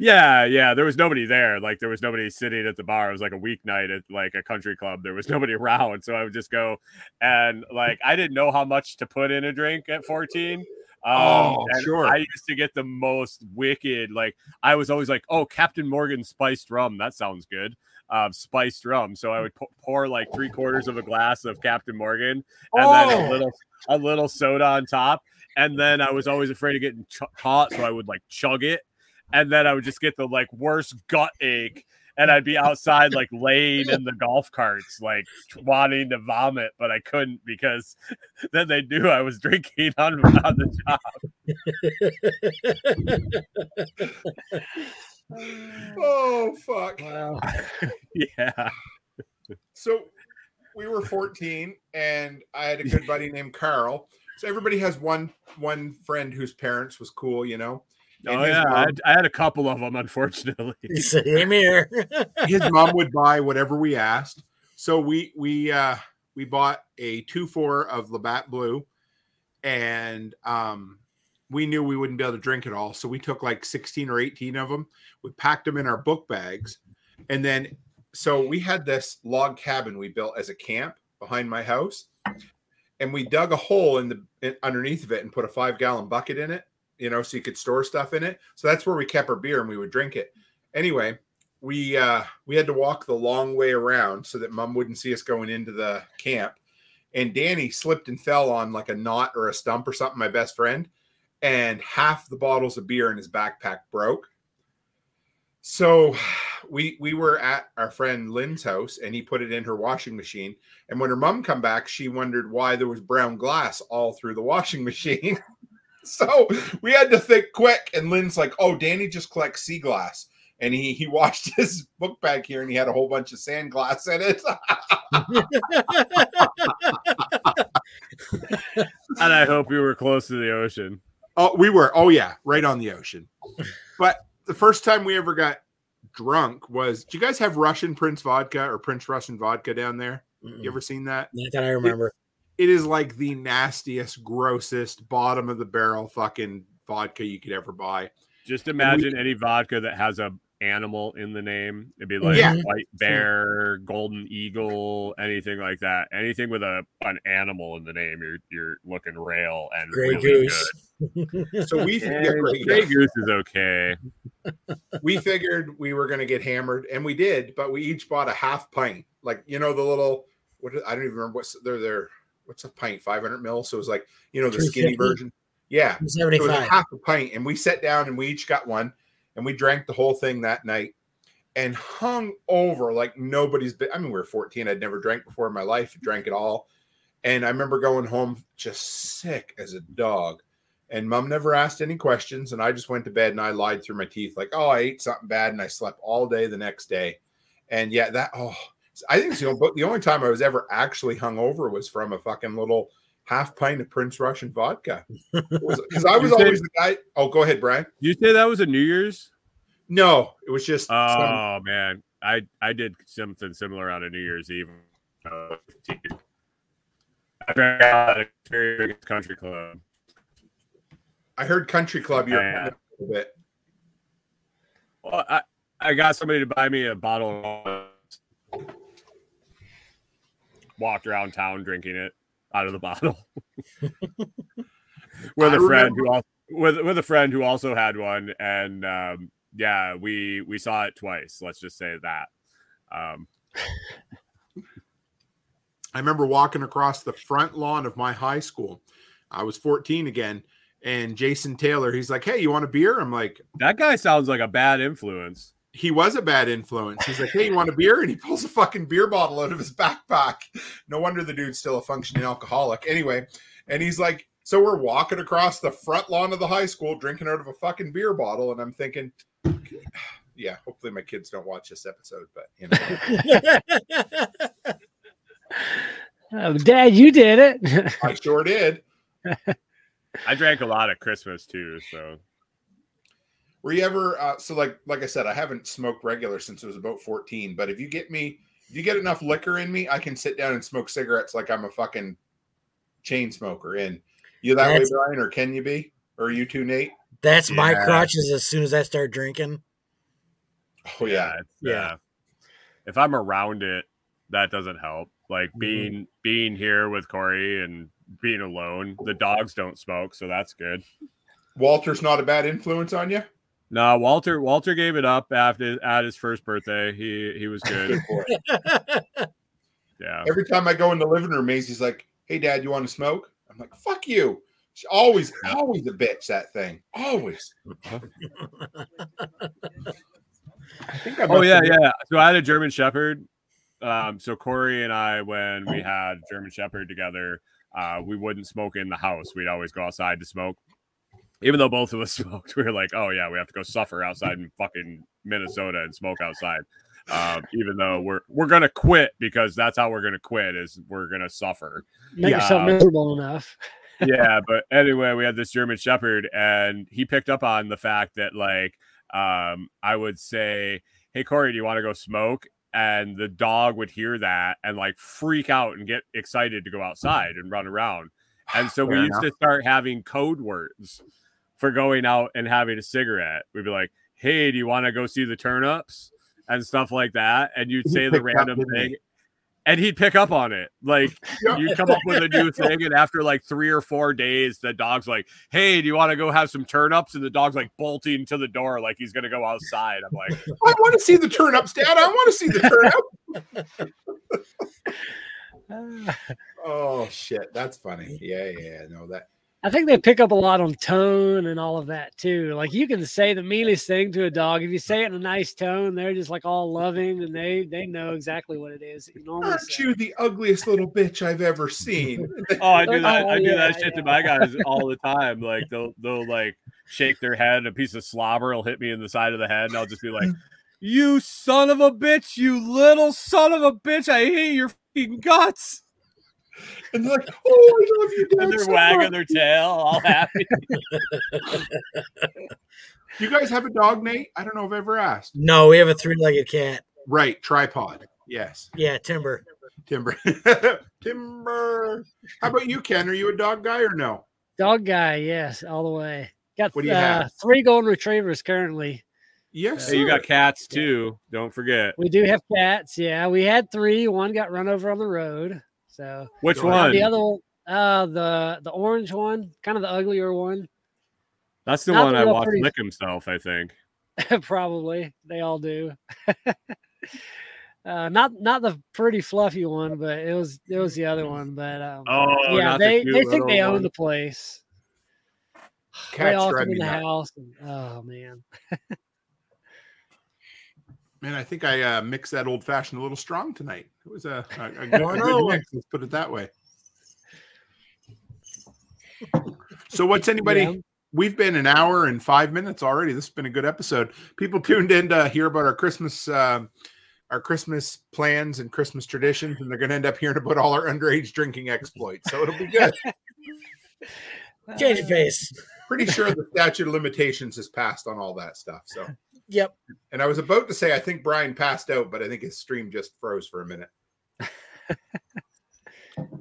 Yeah, yeah. There was nobody there. Like there was nobody sitting at the bar. It was like a weeknight at like a country club. There was nobody around. So I would just go and like, I didn't know how much to put in a drink at fourteen. Um, oh, sure. I used to get the most wicked. Like I was always like, oh, Captain Morgan spiced rum. That sounds good. Um, spiced rum. So I would p- pour like three quarters of a glass of Captain Morgan and oh. then a little, a little soda on top. And then I was always afraid of getting ch- caught. So I would like chug it. And then I would just get the like worst gut ache, and I'd be outside like laying in the golf carts, like wanting to vomit, but I couldn't because then they knew I was drinking on, on the job. Oh fuck! Wow. Yeah. So we were fourteen, and I had a good buddy named Carl. So everybody has one one friend whose parents was cool, you know. And oh yeah, mom, I had a couple of them, unfortunately. Same here. His mom would buy whatever we asked, so we we uh, we bought a two four of Labatt Blue, and um, we knew we wouldn't be able to drink it all, so we took like sixteen or eighteen of them. We packed them in our book bags, and then so we had this log cabin we built as a camp behind my house, and we dug a hole in the in, underneath of it and put a five gallon bucket in it. You know, so you could store stuff in it. So that's where we kept our beer and we would drink it. Anyway, we uh, we had to walk the long way around so that mom wouldn't see us going into the camp. And Danny slipped and fell on like a knot or a stump or something, my best friend. And half the bottles of beer in his backpack broke. So we we were at our friend Lynn's house and he put it in her washing machine. And when her mom come back, she wondered why there was brown glass all through the washing machine. So we had to think quick, and Lynn's like, oh, Danny just collects sea glass. And he he washed his book bag here, and he had a whole bunch of sand glass in it. And I hope you were close to the ocean. Oh, we were. Oh, yeah, right on the ocean. But the first time we ever got drunk was, do you guys have Russian Prince vodka or Prince Russian vodka down there? Mm-mm. You ever seen that? Not that I remember. It, It is like the nastiest, grossest, bottom of the barrel fucking vodka you could ever buy. Just imagine we, any vodka that has a animal in the name. It'd be like yeah. white bear, golden eagle, anything like that. Anything with a an animal in the name, you're you're looking rail and Grey really Goose. Good. So we figured Grey Goose is okay. We figured we were gonna get hammered, and we did, but we each bought a half pint. Like, you know, the little what I don't even remember what's they're there. What's a pint? five hundred mil. So it was like, you know, the skinny version. Yeah. So it was a half a pint. And we sat down and we each got one and we drank the whole thing that night and hung over like nobody's been. I mean, we were fourteen. I'd never drank before in my life, drank it all. And I remember going home just sick as a dog. And mom never asked any questions. And I just went to bed and I lied through my teeth like, oh, I ate something bad and I slept all day the next day. And yeah, that, oh, I think it's the only, the only time I was ever actually hungover was from a fucking little half pint of Prince Russian vodka. Because I was always the guy. Oh, go ahead, Brian. You say that was a New Year's? No, it was just. Oh some... man, I I did something similar on a New Year's Eve. Uh, I drank out at a country club. I heard country club. You're yeah. a little bit. Well, I I got somebody to buy me a bottle of. Walked around town drinking it out of the bottle with I a friend remember. who also, with with a friend who also had one, and um, yeah, we we saw it twice. Let's just say that. Um, I remember walking across the front lawn of my high school. I was fourteen again. And Jason Taylor, he's like, hey, you want a beer? I'm like, that guy sounds like a bad influence. He was a bad influence. He's like, hey, you want a beer? And he pulls a fucking beer bottle out of his backpack. No wonder the dude's still a functioning alcoholic. Anyway, and he's like, so we're walking across the front lawn of the high school drinking out of a fucking beer bottle. And I'm thinking, yeah, hopefully my kids don't watch this episode, but you know. Oh, Dad, you did it. I sure did. I drank a lot at Christmas too, so. Were you ever, uh, so like like I said, I haven't smoked regular since I was about fourteen, but if you get me, if you get enough liquor in me, I can sit down and smoke cigarettes like I'm a fucking chain smoker. And you that that's, way, Brian, or can you be? Or you too, Nate? That's yeah. my crotches as soon as I start drinking. Oh, yeah. Yeah. yeah. If I'm around it, that doesn't help. Like being mm-hmm. being here with Corey and being alone, the dogs don't smoke, so that's good. Walter's not a bad influence on you? No, Walter Walter gave it up after at his first birthday. He he was good. Yeah. Every time I go in the living room, Maisie's like, hey, Dad, you want to smoke? I'm like, fuck you. She's always, always a bitch, that thing. Always. I think I oh, yeah, yeah. That. So I had a German Shepherd. Um, so Corey and I, when we had German Shepherd together, uh, we wouldn't smoke in the house. We'd always go outside to smoke. Even though both of us smoked, we were like, oh, yeah, we have to go suffer outside in fucking Minnesota and smoke outside. Um, even though we're we're going to quit, because that's how we're going to quit, is we're going to suffer. Make um, yourself miserable enough. Yeah, but anyway, we had this German Shepherd, and he picked up on the fact that, like, um, I would say, hey, Corey, do you want to go smoke? And the dog would hear that and, like, freak out and get excited to go outside and run around. And so Fair we enough. used to start having code words for going out and having a cigarette. We'd be like, hey, do you want to go see the turnips and stuff like that? And you'd say the random thing, and he'd pick up on it. Like, you'd come up with a new thing, and after like three or four days, the dog's like, hey, do you want to go have some turnips? And the dog's like bolting to the door like he's going to go outside. I'm like, I want to see the turnips, Dad. I want to see the turnips. Oh, shit. That's funny. Yeah, yeah, I know that. I think they pick up a lot on tone and all of that, too. Like, you can say the meanest thing to a dog. If you say it in a nice tone, they're just, like, all loving, and they, they know exactly what it is. You Aren't say. you the ugliest little bitch I've ever seen? Oh, I do that. Oh, I do yeah, that shit yeah. to my guys all the time. Like, they'll, they'll, like, shake their head, and a piece of slobber will hit me in the side of the head, and I'll just be like, you son of a bitch, you little son of a bitch. I hate your fucking guts. And they're like, oh, I love you, Dad. And they're so wagging much. their tail, all happy. You guys have a dog, Nate? I don't know if I've ever asked. No, we have a three-legged cat. Right, tripod. Yes. Yeah, Timber. Timber. Timber. How about you, Ken? Are you a dog guy or no? Dog guy, yes, all the way. Got what do you uh, have? Three golden retrievers currently. Yes, so you got cats too. Yeah. Don't forget. We do have cats. Yeah, we had three. One got run over on the road. So which one? The other one, uh, the the orange one, kind of the uglier one. That's the Not one the I watched pretty... lick himself, I think. Probably they all do. Uh, not not the pretty fluffy one, but it was it was the other one. But um, oh, yeah, they, the they think they own one. the place. Cats they all come in the nuts. house. And, oh man, man, I think I uh, mixed that old fashioned a little strong tonight. It was a, a, a good mix, let's put it that way. So what's anybody? Yeah. We've been an hour and five minutes already. This has been a good episode. People tuned in to hear about our Christmas, uh, our Christmas plans and Christmas traditions, and they're going to end up hearing about all our underage drinking exploits. So it'll be good. Change your face. Pretty sure the statute of limitations has passed on all that stuff. So. Yep. And I was about to say, I think Brian passed out, but I think his stream just froze for a minute.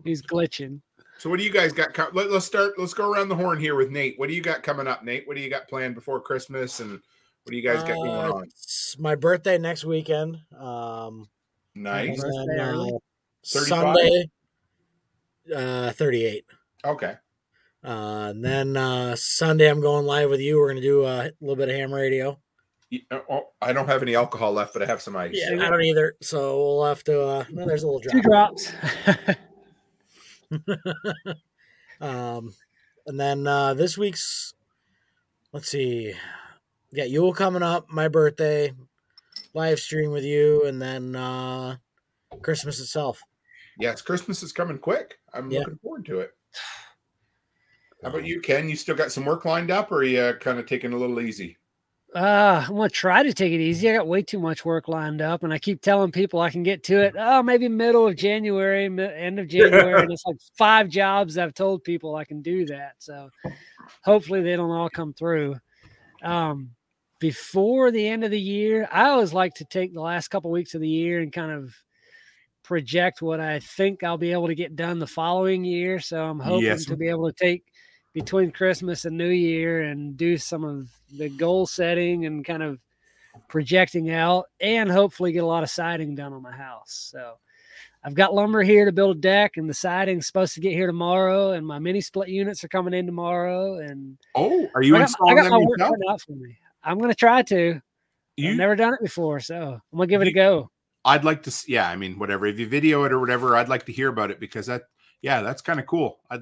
He's glitching. So what do you guys got? Co- Let, let's start. Let's go around the horn here with Nate. What do you got coming up, Nate? What do you got planned before Christmas? And what do you guys got going uh, on? It's my birthday next weekend. Um, nice. Then, uh, Sunday, uh, thirty-eight. Okay. Uh, and then uh, Sunday, I'm going live with you. We're going to do a little bit of ham radio. I don't have any alcohol left, but I have some ice. Yeah, I don't either. So we'll have to, uh, well, there's a little drop. Two drops. um, and then uh, this week's, let's see, yeah, Yule coming up, my birthday, live stream with you, and then uh, Christmas itself. Yes, Christmas is coming quick. I'm yeah. looking forward to it. How about you, Ken? You still got some work lined up, or are you uh, kind of taking a little easy? Uh, I'm going to try to take it easy. I got way too much work lined up, and I keep telling people I can get to it. Oh, maybe middle of January, end of January. And it's like five jobs I've told people I can do that. So hopefully they don't all come through. Um, before the end of the year, I always like to take the last couple weeks of the year and kind of project what I think I'll be able to get done the following year. So I'm hoping yes. to be able to take between Christmas and New Year and do some of the goal setting and kind of projecting out, and hopefully get a lot of siding done on my house. So I've got lumber here to build a deck, and the siding's supposed to get here tomorrow, and my mini split units are coming in tomorrow. And oh, are you I got, installing I got my work done out for me. I'm going to try to. You? I've never done it before, so I'm going to give you, it a go. I'd like to, yeah, I mean, whatever. If you video it or whatever, I'd like to hear about it, because that, yeah, that's kind of cool. I'd,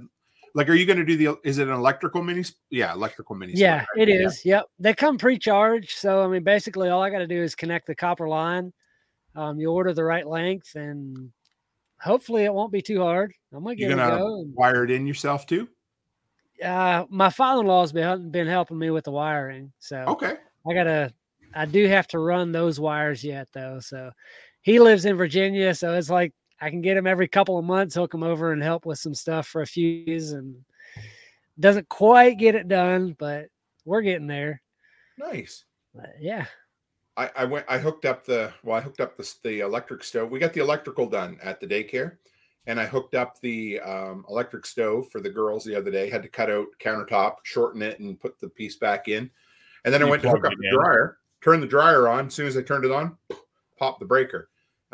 Like, are you going to do the, is it an electrical mini? Yeah, electrical mini. Yeah, split, right? It is. Yeah. Yep. They come pre-charged. So, I mean, basically all I got to do is connect the copper line. Um, you order the right length, and hopefully it won't be too hard. I'm going to give it a go. And wire it in yourself too? Uh, my father-in-law has been, been helping me with the wiring. So okay. I got to, I do have to run those wires yet though. So he lives in Virginia. So it's like, I can get him every couple of months. He'll come over and help with some stuff for a few years, and doesn't quite get it done, but we're getting there. Nice. But yeah. I, I went, I hooked up the, well, I hooked up the, the electric stove. We got the electrical done at the daycare, and I hooked up the um, electric stove for the girls the other day. Had to cut out countertop, shorten it, and put the piece back in. And then you I went to hook up the dryer, turn the dryer on. As soon as I turned it on, pop the breaker.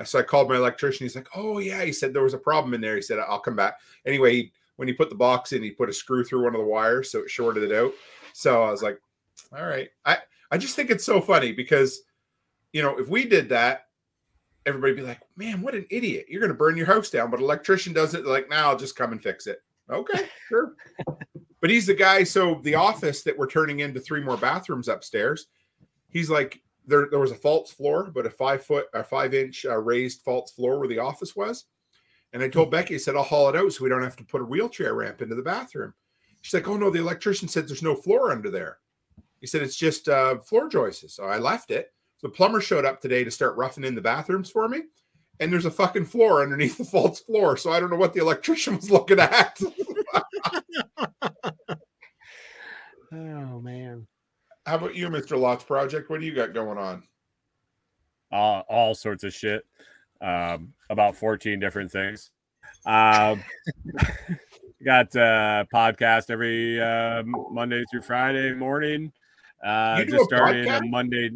So I called my electrician. He's like, oh, yeah. He said there was a problem in there. He said, I'll come back. Anyway, he, when he put the box in, he put a screw through one of the wires, so it shorted it out. So I was like, all right. I, I just think it's so funny because, you know, if we did that, everybody would be like, man, what an idiot. You're going to burn your house down. But electrician does it. Like, now nah, I'll just come and fix it. Okay, sure. But he's the guy. So the office that we're turning into three more bathrooms upstairs, he's like, There, there was a false floor, but a five foot, a five inch uh, raised false floor where the office was. And I told Becky, I said, I'll haul it out so we don't have to put a wheelchair ramp into the bathroom. She's like, oh no, the electrician said there's no floor under there. He said, it's just uh, floor joists. So I left it. The plumber showed up today to start roughing in the bathrooms for me. And there's a fucking floor underneath the false floor. So I don't know what the electrician was looking at. Oh man. How about you, Mister Lots Project? What do you got going on? Uh, all sorts of shit. Um, about fourteen different things. Um, got a podcast every uh, Monday through Friday morning. Uh, just started podcast? on Monday.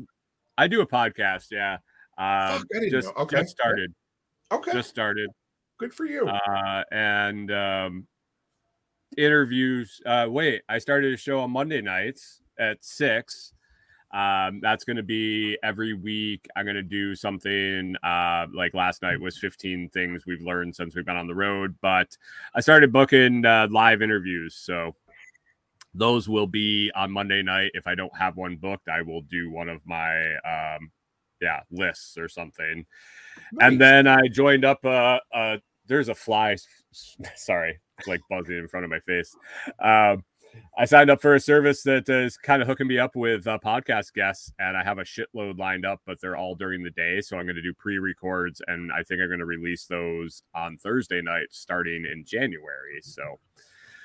I do a podcast, yeah. Uh, Fuck, I didn't just, know. Okay. just started. Okay. Just started. Good for you. Uh, and um, interviews. Uh, wait, I started a show on Monday nights at six. Um that's going to be every week. I'm going to do something uh like last night was fifteen things we've learned since we've been on the road, but I started booking uh, live interviews, so those will be on Monday night. If I don't have one booked, I will do one of my um yeah lists or something. Nice. And then I joined up uh uh there's a fly sorry it's like buzzing in front of my face. um I signed up for a service that is kind of hooking me up with uh, podcast guests, and I have a shitload lined up, but they're all during the day. So I'm going to do pre-records, and I think I'm going to release those on Thursday night, starting in January. So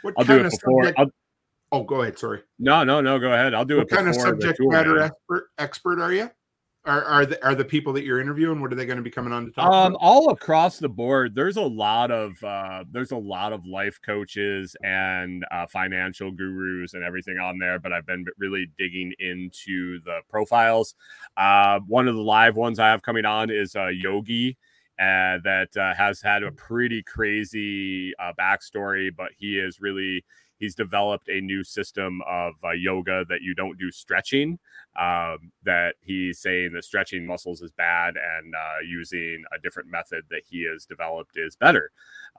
what I'll kind do it of before. Subject... Oh, go ahead. Sorry. No, no, no. Go ahead. I'll do what it. What kind of subject matter expert, expert are you? Are are the, are the people that you're interviewing? What are they going to be coming on to talk um, about? All across the board, there's a lot of uh, there's a lot of life coaches and uh, financial gurus and everything on there. But I've been really digging into the profiles. Uh, one of the live ones I have coming on is a uh, yogi uh, that uh, has had a pretty crazy uh, backstory, but he is really. he's developed a new system of uh, yoga that you don't do stretching, um, that he's saying that stretching muscles is bad and uh, using a different method that he has developed is better.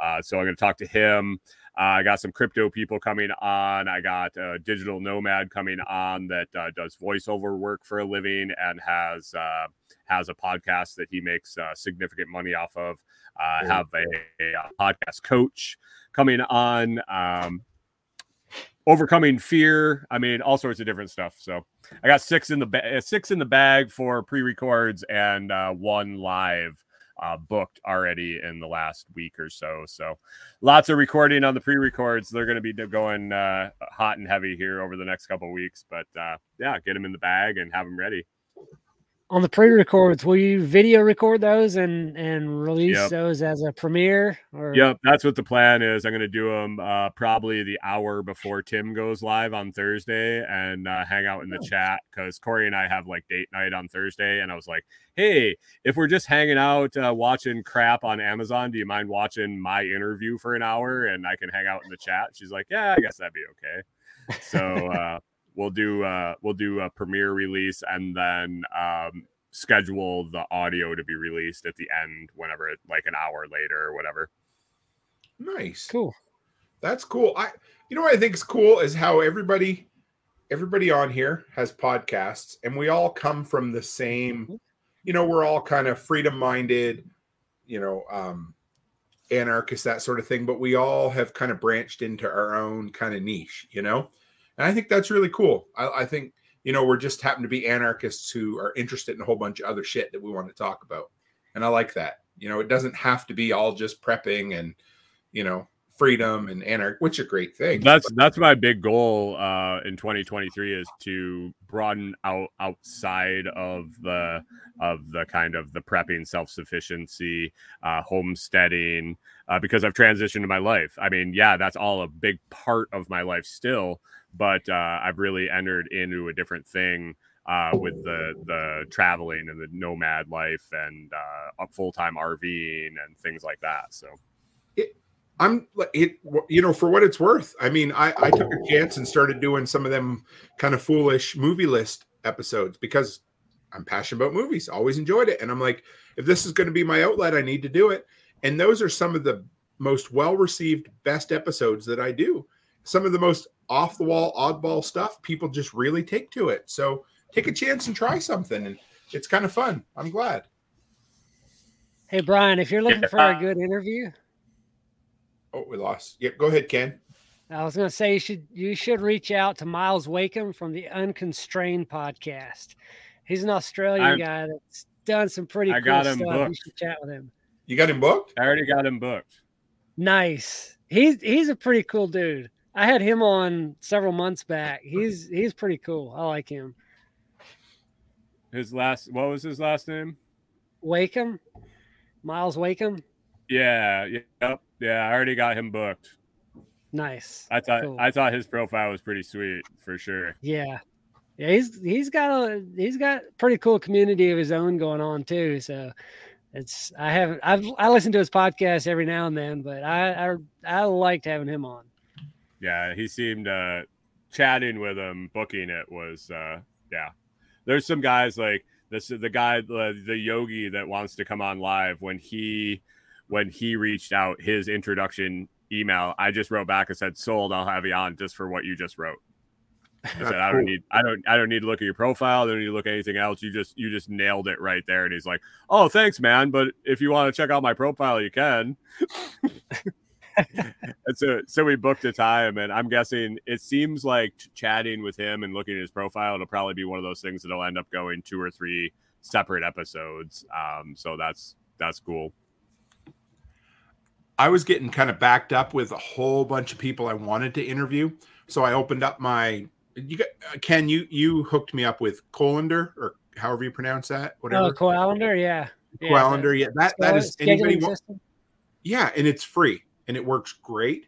Uh, so I'm going to talk to him. Uh, I got some crypto people coming on. I got a digital nomad coming on that uh, does voiceover work for a living and has uh, has a podcast that he makes uh, significant money off of. Uh, have a, a podcast coach coming on. Um, overcoming fear. I mean, all sorts of different stuff. So I got six in the ba- six in the bag for pre-records and uh, one live. Uh, booked already in the last week or so. So lots of recording on the pre-records. They're going to be going uh, hot and heavy here over the next couple of weeks. But uh, yeah, get them in the bag and have them ready. On the pre-records, will you video record those and, and release yep. those as a premiere? Or? Yep, that's what the plan is. I'm going to do them uh, probably the hour before Tim goes live on Thursday and uh, hang out in the oh. chat because Corey and I have like date night on Thursday. And I was like, hey, if we're just hanging out, uh, watching crap on Amazon, do you mind watching my interview for an hour and I can hang out in the chat? She's like, yeah, I guess that'd be okay. So uh, we'll do uh, we'll do a premiere release and then um, schedule the audio to be released at the end, whenever it, like an hour later or whatever. Nice. Cool. That's cool. I, you know what I think is cool is how everybody, everybody on here has podcasts and we all come from the same, you know, we're all kind of freedom minded, you know, um, anarchists, that sort of thing. But we all have kind of branched into our own kind of niche, you know, and I think that's really cool. I, I think, you know, we're just happen to be anarchists who are interested in a whole bunch of other shit that we want to talk about. And I like that, you know, it doesn't have to be all just prepping and, you know, freedom and anarchy, which are great things. That's but- that's my big goal uh, in twenty twenty-three is to broaden out outside of the of the kind of the prepping, self-sufficiency, uh, homesteading, uh, because I've transitioned my life. I mean, yeah, that's all a big part of my life still, but uh, I've really entered into a different thing uh, with the the traveling and the nomad life and uh, full-time RVing and things like that. So. It- I'm it, you know, for what it's worth. I mean, I, I took a chance and started doing some of them kind of foolish movie list episodes because I'm passionate about movies, always enjoyed it. And I'm like, if this is going to be my outlet, I need to do it. And those are some of the most well-received, best episodes that I do. Some of the most off the wall, oddball stuff. People just really take to it. So take a chance and try something. And it's kind of fun. I'm glad. Hey, Brian, if you're looking for a good interview. Oh, we lost. Yep, go ahead, Ken. I was going to say you should you should reach out to Miles Wakeham from the Unconstrained podcast. He's an Australian I'm, guy that's done some pretty I cool got him stuff. Booked. You should chat with him. You got him booked? I already got him booked. Nice. He's he's a pretty cool dude. I had him on several months back. He's he's pretty cool. I like him. His last what was his last name? Wakeham. Miles Wakeham. Yeah. Yep. Yeah, I already got him booked. Nice. I thought cool. I thought his profile was pretty sweet for sure. Yeah, yeah. He's he's got a he's got pretty cool community of his own going on too. So it's I haven't I've I listen to his podcast every now and then, but I I, I liked having him on. Yeah, he seemed uh, chatting with him, booking it was uh, yeah. There's some guys like this the guy the, the yogi that wants to come on live when he. When he reached out his introduction email, I just wrote back and said, sold, I'll have you on just for what you just wrote. I said, cool. I don't need, I don't, I don't need to look at your profile. I don't need to look at anything else. You just, you just nailed it right there. And he's like, oh, thanks, man. But if you want to check out my profile, you can. And so, so we booked a time and I'm guessing it seems like chatting with him and looking at his profile, it'll probably be one of those things that'll end up going two or three separate episodes. Um, so that's, that's cool. I was getting kind of backed up with a whole bunch of people I wanted to interview. So I opened up my, you got, Ken, you, you hooked me up with Colander or however you pronounce that, whatever. Oh, Colander. Yeah. Colander. Yeah. yeah. That, that is anybody. Want, yeah. And it's free and it works great.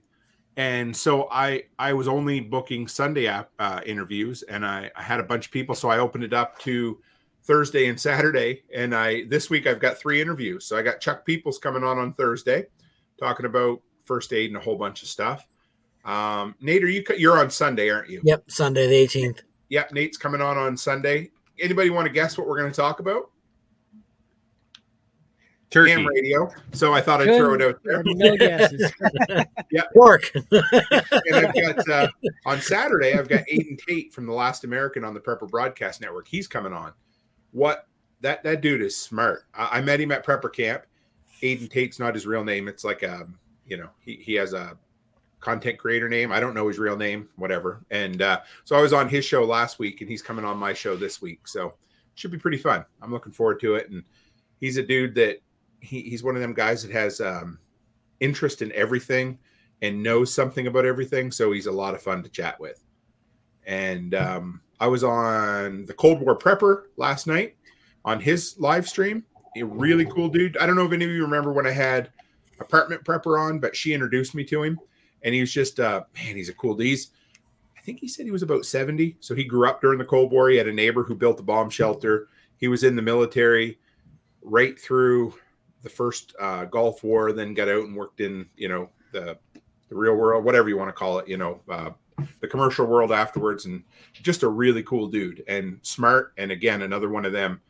And so I, I was only booking Sunday app, uh, interviews and I, I had a bunch of people. So I opened it up to Thursday and Saturday. And I, this week I've got three interviews. So I got Chuck Peoples coming on on Thursday. Talking about first aid and a whole bunch of stuff. Um, Nate, are you you're on Sunday, aren't you? Yep, Sunday the eighteenth. Yep, Nate's coming on on Sunday. Anybody want to guess what we're going to talk about? Turkey. And radio. So I thought I'd Good. throw it out there. No guesses. Yep. Work. And I've got uh, on Saturday, I've got Aiden Tate from The Last American on the Prepper Broadcast Network. He's coming on. What that that dude is smart. I, I met him at Prepper Camp. Aiden Tate's not his real name. It's like a, you know, he he has a content creator name. I don't know his real name, whatever. And uh, so I was on his show last week, and he's coming on my show this week. So it should be pretty fun. I'm looking forward to it. And he's a dude that he, he's one of them guys that has um, interest in everything and knows something about everything. So he's a lot of fun to chat with. And um, I was on the Cold War Prepper last night on his live stream. A really cool dude. I don't know if any of you remember when I had Apartment Prepper on, but she introduced me to him. And he was just, uh, man, he's a cool dude. He's, I think he said he was about seventy. So he grew up during the Cold War. He had a neighbor who built a bomb shelter. He was in the military right through the first uh, Gulf War, then got out and worked in, you know, the the real world, whatever you want to call it, you know, uh, the commercial world afterwards. And just a really cool dude and smart. And again, another one of them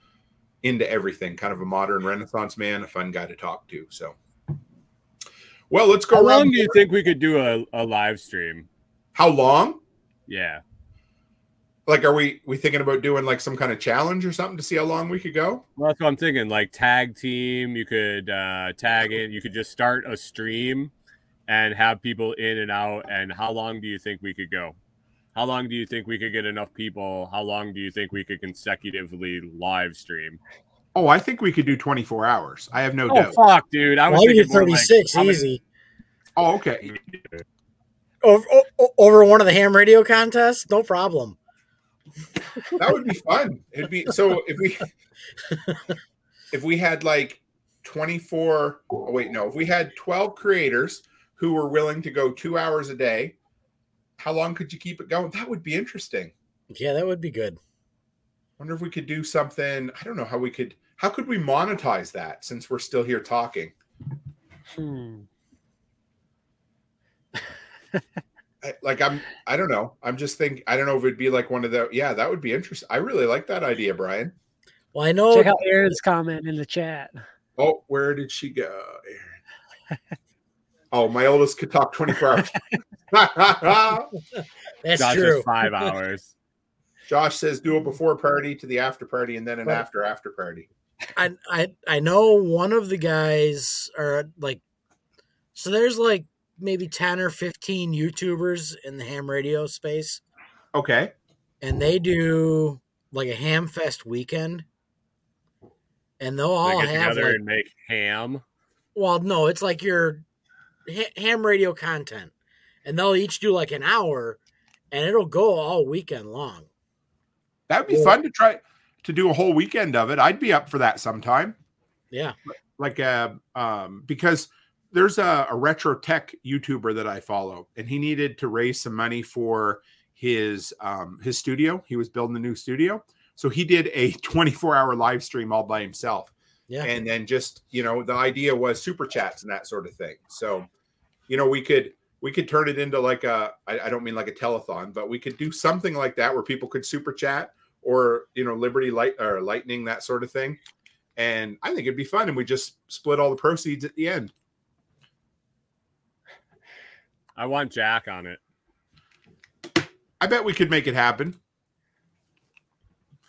into everything, kind of a modern Renaissance man, a fun guy to talk to. So. Well, let's go. How long do you think we could do a, a live stream? How long? Yeah. Like, are we we thinking about doing like some kind of challenge or something to see how long we could go? Well, that's what I'm thinking. Like tag team, you could uh, tag in. You could just start a stream and have people in and out. And how long do you think we could go? How long do you think we could get enough people? How long do you think we could consecutively live stream? Oh, I think we could do twenty-four hours. I have no oh, doubt. Oh, fuck, dude. I was well, thinking thirty-six, like, easy. Oh, okay. Over, over one of the ham radio contests? No problem. That would be fun. It'd be so if we if we had like twenty-four oh wait, no. If we had twelve creators who were willing to go two hours a day, how long could you keep it going? That would be interesting. Yeah, that would be good. Wonder if we could do something. I don't know how we could How could we monetize that since we're still here talking? Hmm. I, like I'm, I don't know. I'm just thinking, I don't know if it'd be like one of the, yeah, that would be interesting. I really like that idea, Brian. Well, I know. Check out Aaron's comment in the chat. Oh, where did she go? Aaron. Oh, my oldest could talk twenty-four hours. That's Josh true. Is five hours. Josh says do a before party to the after party and then an right. after after party. I, I I know one of the guys are like, so there's like maybe ten or fifteen YouTubers in the ham radio space. Okay. And they do like a ham fest weekend. And they'll all they get have together like, and make ham. Well, no, it's like your ha- ham radio content. And they'll each do like an hour and it'll go all weekend long. That'd be yeah. fun to try to do a whole weekend of it. I'd be up for that sometime. Yeah. Like, uh, um, because there's a, a retro tech YouTuber that I follow, and he needed to raise some money for his, um, his studio. He was building a new studio. So he did a twenty-four hour live stream all by himself. Yeah. And then just, you know, the idea was super chats and that sort of thing. So, you know, we could, We could turn it into like a, I don't mean like a telethon, but we could do something like that where people could super chat or, you know, Liberty Light or Lightning, that sort of thing. And I think it'd be fun. And we just split all the proceeds at the end. I want Jack on it. I bet we could make it happen.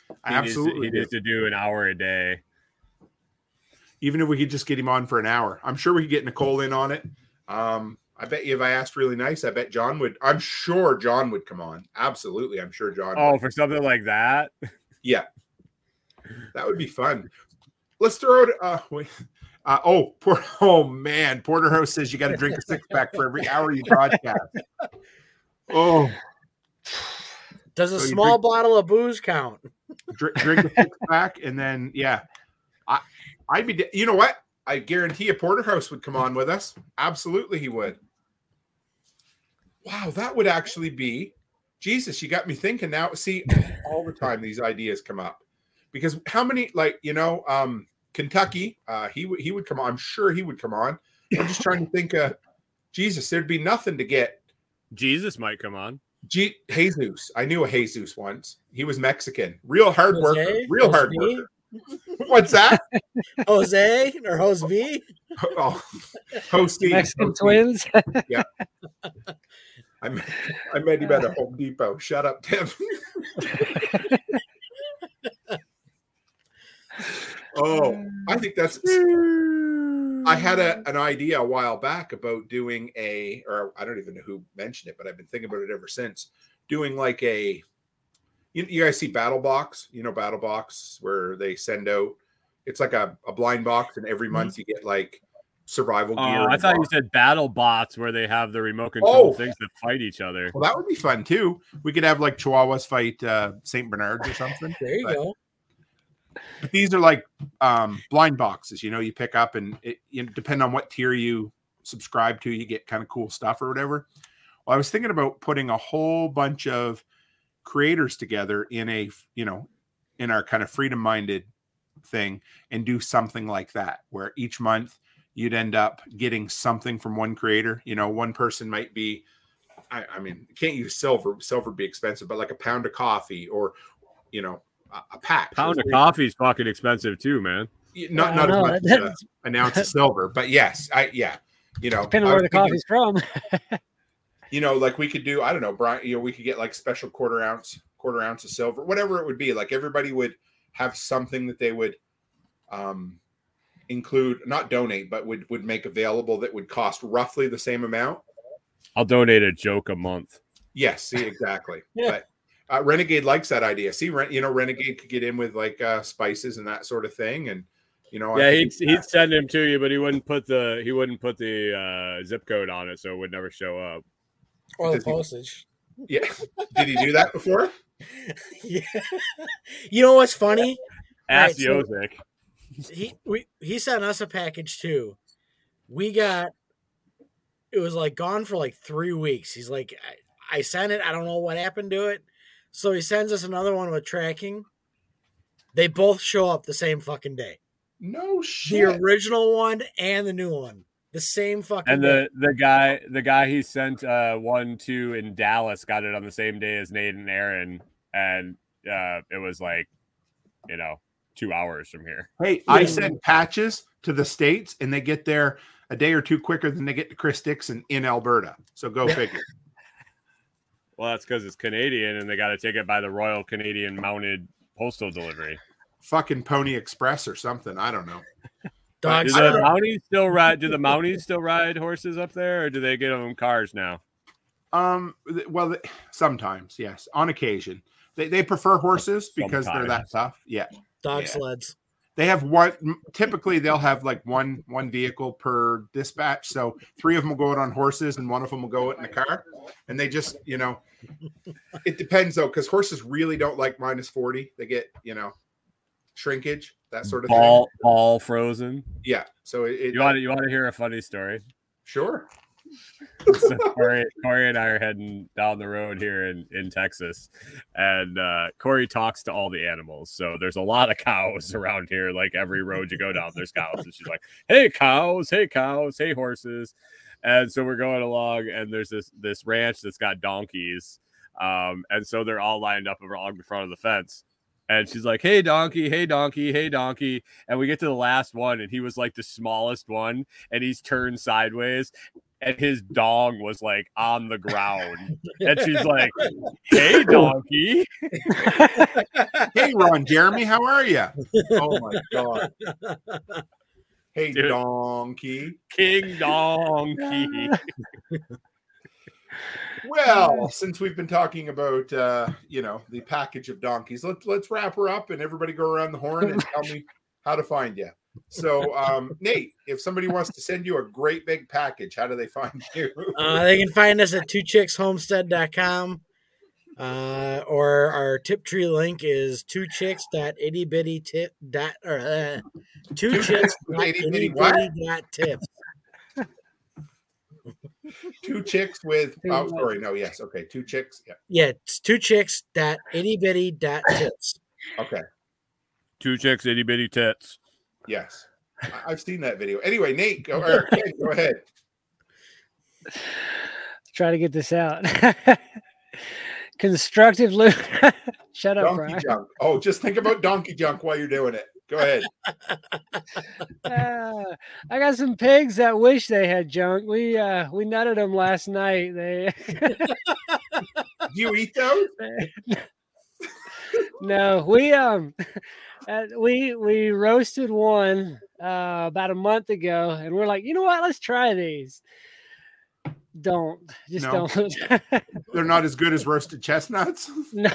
He I absolutely. Needs to, he needs to do an hour a day. Even if we could just get him on for an hour, I'm sure we could get Nicole in on it. Um, I bet you if I asked really nice, I bet John would. I'm sure John would come on. Absolutely. I'm sure John. Oh, would. For something like that? Yeah. That would be fun. Let's throw it. Uh, wait. Uh, oh, poor, oh, man. Porterhouse says you got to drink a six pack for every hour you broadcast. Oh. Does a so small drink, bottle of booze count? drink, drink a six pack and then, yeah. I, I'd be, you know what? I guarantee a Porterhouse would come on with us. Absolutely, he would. Wow, that would actually be... Jesus, you got me thinking now. See, all the time these ideas come up. Because how many, like, you know, um, Kentucky, uh, he, w- he would come on. I'm sure he would come on. I'm just trying to think. Uh, Jesus, there'd be nothing to get Jesus might come on. G- Jesus. I knew a Jesus once. He was Mexican. Real hard Jose? worker. Real Jose? hard worker. What's that? Jose or Jose? Oh, Jose. Mexican Jose. Twins. Yeah. I met, I met him at a Home Depot. Shut up, Tim. Oh, I think that's... I had a, an idea a while back about doing a... Or I don't even know who mentioned it, but I've been thinking about it ever since. Doing like a... You, you guys see Battle Box? You know Battle Box, where they send out... It's like a, a blind box, and every month you get like... survival gear. Oh, I thought box. You said battle bots where they have the remote control oh. things that fight each other. Well, that would be fun too. We could have like Chihuahuas fight uh, Saint Bernards or something. There you but, go. But these are like um, blind boxes, you know, you pick up and it, you know, depending on what tier you subscribe to, you get kind of cool stuff or whatever. Well, I was thinking about putting a whole bunch of creators together in a, you know, in our kind of freedom-minded thing and do something like that where each month you'd end up getting something from one creator. You know, one person might be, I, I mean, can't use silver. Silver would be expensive, but like a pound of coffee or, you know, a, a pack. A pound of coffee is fucking expensive too, man. Not not as much as a, an ounce of silver, but yes, I yeah, you know. Depending on where the coffee's from. You know, like we could do, I don't know, Brian, you know, we could get like special quarter ounce, quarter ounce of silver, whatever it would be. Like everybody would have something that they would, um, include, not donate, but would would make available that would cost roughly the same amount. I'll donate a joke a month. Yes, see, exactly. Yeah. But uh, Renegade likes that idea. See, Ren- you know, Renegade could get in with like uh, spices and that sort of thing, and you know, yeah, he'd he'd send him to you, but he wouldn't put the he wouldn't put the uh, zip code on it, so it would never show up. Or the Does postage. He, yeah, did he do that before? Yeah. You know what's funny? Ask Yozik. Right, so- He we he sent us a package too. We got it was like gone for like three weeks. He's like, I, I sent it. I don't know what happened to it. So he sends us another one with tracking. They both show up the same fucking day. No shit. The original one and the new one, the same fucking. And the day. the guy the guy he sent uh, one to in Dallas got it on the same day as Nate and Aaron, and uh, it was like, you know. Two hours from here. Hey, I send patches to the States and they get there a day or two quicker than they get to Chris Dixon in Alberta. So go figure. Well, that's because it's Canadian and they got to take it by the Royal Canadian Mounted Postal Delivery. Fucking Pony Express or something. I don't know. Dog, do the Mounties still ride? Do the Mounties still ride horses up there, or do they get them cars now? Um. Well, sometimes, yes. On occasion, they they prefer horses because sometimes. They're that tough. Yeah. Dog yeah. sleds. They have one. Typically, they'll have like one one vehicle per dispatch. So three of them will go out on horses, and one of them will go out in the car. And they just, you know, it depends though, because horses really don't like minus forty. They get, you know, shrinkage, that sort of all, thing. All frozen. Yeah. So it, it, you want to you want to hear a funny story? Sure. So Corey, Corey and I are heading down the road here in, in Texas, and uh, Corey talks to all the animals. So there's a lot of cows around here. Like every road you go down, there's cows. And she's like, hey, cows, hey, cows, hey, horses. And so we're going along, and there's this, this ranch that's got donkeys. Um, and so they're all lined up along the front of the fence. And she's like, hey, donkey, hey, donkey, hey, donkey. And we get to the last one, and he was like the smallest one, and he's turned sideways. And his dong was like on the ground. And she's like, hey, donkey. Hey, Ron Jeremy, how are you? Oh, my God. Hey, dude. Donkey. King Donkey. Well, since we've been talking about, uh, you know, the package of donkeys, let's, let's wrap her up and everybody go around the horn and tell me how to find you. So, um, Nate, if somebody wants to send you a great big package, how do they find you? Uh, they can find us at two chicks homestead dot com. Uh, or our Tiptree link is two chicks dot itty bitty tip. Or uh, two chicks dot itty bitty dot tip. Two chicks with, oh, sorry, no, yes, okay, two chicks. Yeah, yeah, it's two chicks dot itty bitty dot tips. Okay. Two chicks, itty bitty tits. Yes, I've seen that video. Anyway, Nate, go, or Ken, go ahead. try to get this out. Constructive loot. Shut up, Brian. Junk. Oh, just think about donkey junk while you're doing it. Go ahead. Uh, I got some pigs that wish they had junk. We uh, we nutted them last night. They. You eat those? No, we um, uh, we we roasted one uh, about a month ago, and we're like, you know what? Let's try these. Don't just no. don't. They're not as good as roasted chestnuts. No.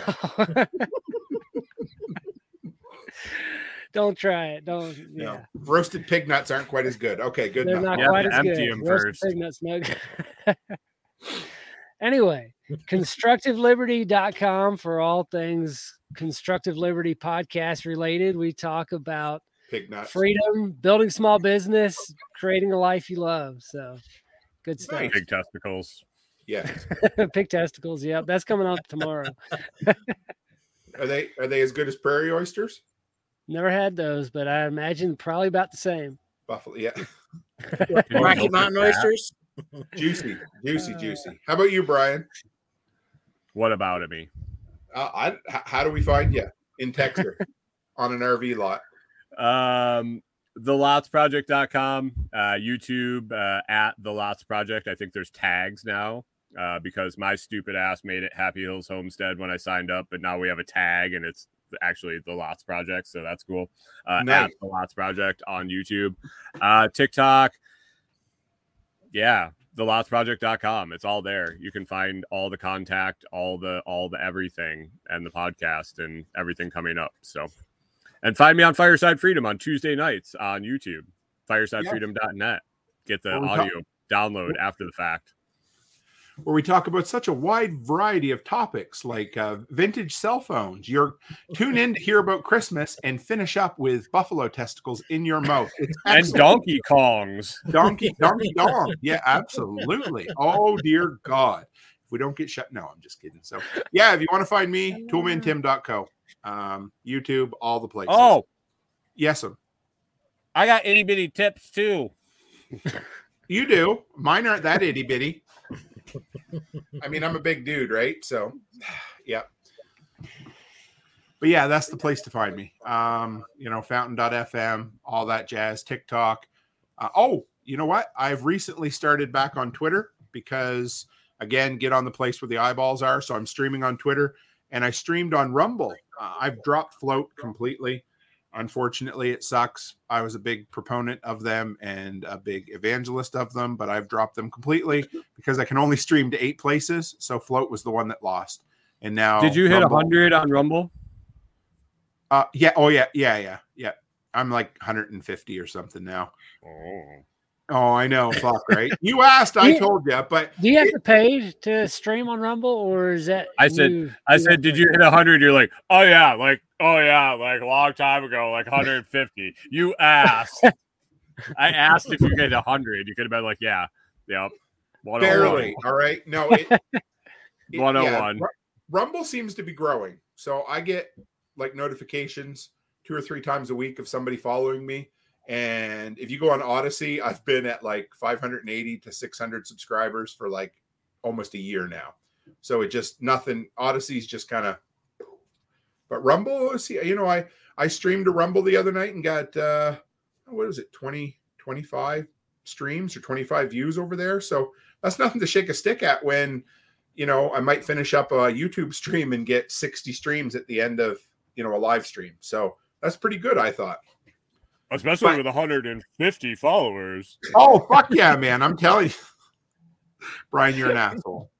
Don't try it. Don't. Yeah. No. Roasted pig nuts aren't quite as good. Okay, good. They're enough. not yeah, quite as good. Roasted first. Pig nuts, no good. Anyway, constructive liberty dot com for all things Constructive Liberty podcast related. We talk about pig nuts, freedom, building small business, creating a life you love. So good stuff. Nice. Pig testicles. Yeah. Pig testicles. Yep. That's coming up tomorrow. Are they are they as good as prairie oysters? Never had those, but I imagine probably about the same. Buffalo, yeah. Rocky Mountain oysters. Juicy, juicy, uh, juicy. How about you, Brian? What about it, me? Uh, I. How do we find you in Texas on an R V lot? Um, the lots project dot com, uh, YouTube uh, at The Lots Project. I think there's tags now. Uh, because my stupid ass made it Happy Hills Homestead when I signed up, but now we have a tag and it's actually The Lots Project, so that's cool. Uh, nice. At The Lots Project on YouTube, uh, TikTok, yeah, the lots project dot com. It's all there. You can find all the contact, all the all the everything, and the podcast and everything coming up. So, and find me on Fireside Freedom on Tuesday nights on YouTube, fireside freedom dot net. Get the audio download after the fact, where we talk about such a wide variety of topics like uh, vintage cell phones. You're tuned in to hear about Christmas and finish up with buffalo testicles in your mouth. It's and donkey kongs. Donkey, donkey dong. Yeah, absolutely. Oh, dear God. If we don't get shut. No, I'm just kidding. So, yeah, if you want to find me, toolman tim dot co. Um, YouTube, all the places. Oh. Yes, sir. I got itty-bitty tips, too. You do. Mine aren't that itty-bitty. I mean, I'm a big dude, right? So, yeah. But yeah, that's the place to find me. Um, you know, fountain dot f m, all that jazz, TikTok. Uh, oh, you know what? I've recently started back on Twitter because, again, get on the place where the eyeballs are. So I'm streaming on Twitter, and I streamed on Rumble. Uh, I've dropped Float completely. Unfortunately, it sucks. I was a big proponent of them and a big evangelist of them, but I've dropped them completely because I can only stream to eight places. So Float was the one that lost. And now, did you hit a hundred on Rumble? Uh, yeah. Oh yeah. Yeah. Yeah. Yeah. I'm like one hundred fifty or something now. Oh, oh I know. Fuck, right. You asked, I told you, but do you have it, to pay to stream on Rumble, or is that, I said, you, I you said, did you hit a hundred? You're like, oh yeah. Like, Oh, yeah, like a long time ago, like one hundred fifty. You asked. I asked if you get one hundred. You could have been like, yeah, yeah. Barely, all right? No, it, it, one oh one. Yeah, Rumble seems to be growing. So I get, like, notifications two or three times a week of somebody following me. And if you go on Odyssey, I've been at, like, five hundred eighty to six hundred subscribers for, like, almost a year now. So it just, nothing, Odyssey's just kind of. But Rumble, you know, I, I streamed to Rumble the other night and got, uh, what was it, twenty, twenty-five streams or twenty-five views over there. So that's nothing to shake a stick at when, you know, I might finish up a YouTube stream and get sixty streams at the end of, you know, a live stream. So that's pretty good, I thought. Especially but, with one hundred fifty followers. Oh, fuck yeah, man. I'm telling you. Brian, you're an asshole.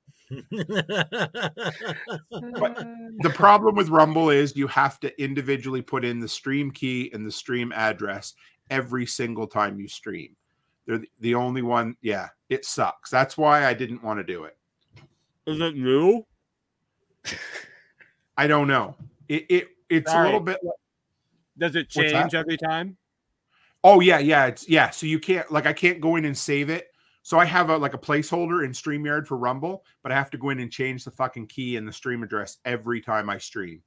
But the problem with Rumble is you have to individually put in the stream key and the stream address every single time you stream. They're the only one. Yeah, it sucks. That's why I didn't want to do it. Is it new? I don't know. It it it's Sorry. a little bit. Like, does it change every time? Oh yeah, yeah, it's yeah. So you can't like I can't go in and save it. So I have a, like a placeholder in StreamYard for Rumble, but I have to go in and change the fucking key and the stream address every time I stream.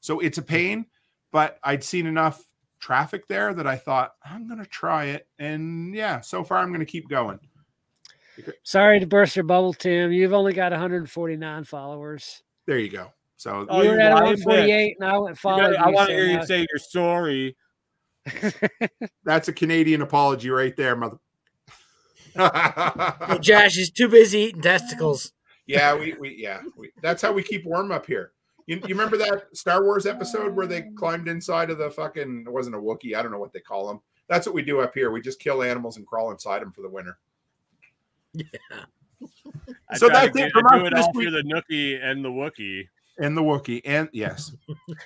So it's a pain, but I'd seen enough traffic there that I thought I'm going to try it. And yeah, so far I'm going to keep going. Sorry to burst your bubble, Tim. You've only got one hundred forty-nine followers. There you go. So oh, you were at one forty-eight, and I went followed. You gotta, I want to hear you say you're sorry. That's a Canadian apology right there, mother. Well, Josh is too busy eating testicles. Yeah, we, we yeah. We, that's how we keep warm up here. You, you remember that Star Wars episode where they climbed inside of the fucking? It wasn't a Wookiee. I don't know what they call them. That's what we do up here. We just kill animals and crawl inside them for the winter. Yeah. So that's do, it from us this week. The Nookie and the Wookiee. And the Wookiee. And yes.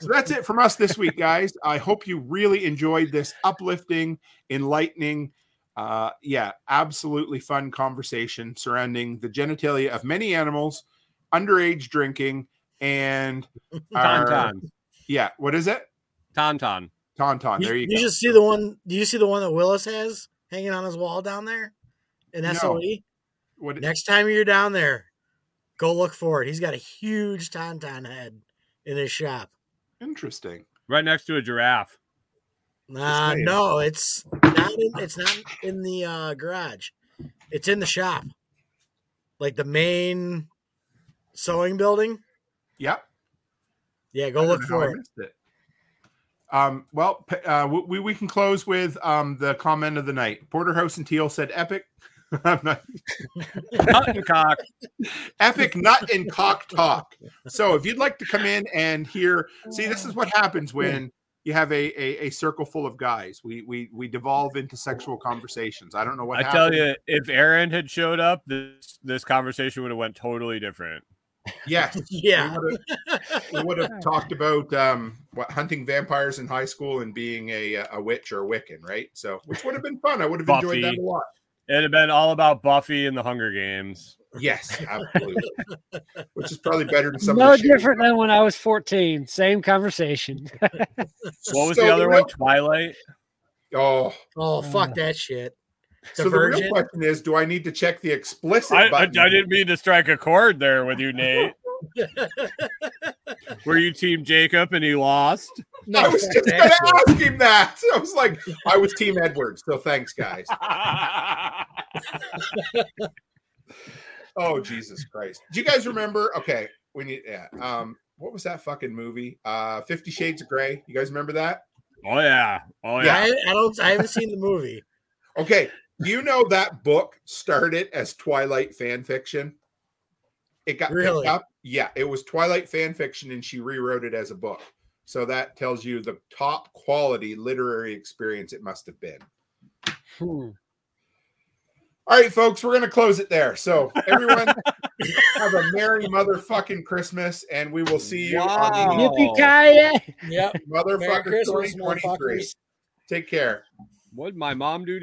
So that's it from us this week, guys. I hope you really enjoyed this uplifting, enlightening, uh, yeah, absolutely fun conversation surrounding the genitalia of many animals, underage drinking, and our, Tauntaun. Yeah. What is it? Tauntaun. Tauntaun. There you, you go. You just see the one. Do you see the one that Willis has hanging on his wall down there? In S O E? No. What, next time you're down there, go look for it. He's got a huge Tauntaun head in his shop. Interesting. Right next to a giraffe. Uh, no, it's not in, it's not in the uh, garage. It's in the shop. Like the main sewing building. Yep. Yeah, go I look for it. it. Um, well, uh, we, we can close with um, the comment of the night. Porterhouse and Teal said epic. I'm not nut and cock. Epic nut and cock talk. So if you'd like to come in and hear, see, this is what happens when you have a a, a circle full of guys. We we we devolve into sexual conversations. I don't know what I happened. Tell you, if Aaron had showed up, this this conversation would have went totally different. Yes. Yeah. We would have talked about um, what hunting vampires in high school and being a a witch or a Wiccan, right? So which would have been fun. I would have Buffy. enjoyed that a lot. It'd have been all about Buffy and the Hunger Games. Yes, absolutely. Which is probably better than some. No of the different shit. Than when I was fourteen. Same conversation. What was so the other the real- one? Twilight. Oh, oh, fuck that shit. The so virgin? The real question is, do I need to check the explicit? I, I, I didn't mean to strike a chord there with you, Nate. Were you Team Jacob and he lost? No, I was just going to ask him that. I was like, I was Team Edwards. So thanks, guys. Oh, Jesus Christ. Do you guys remember? Okay. When you, yeah, um, what was that fucking movie? Uh, Fifty Shades of Grey. You guys remember that? Oh, yeah. Oh, yeah. yeah I, I don't, I haven't seen the movie. Okay. You know, that book started as Twilight fan fiction. It got really? picked up. Yeah. It was Twilight fan fiction and she rewrote it as a book. So that tells you the top quality literary experience it must have been. Hmm. All right, folks, we're going to close it there. So everyone have a merry motherfucking Christmas, and we will see you wow. on the Yippee-ki-yay. Yep. Motherfucker twenty twenty-three. Take care. What'd my mom do to you?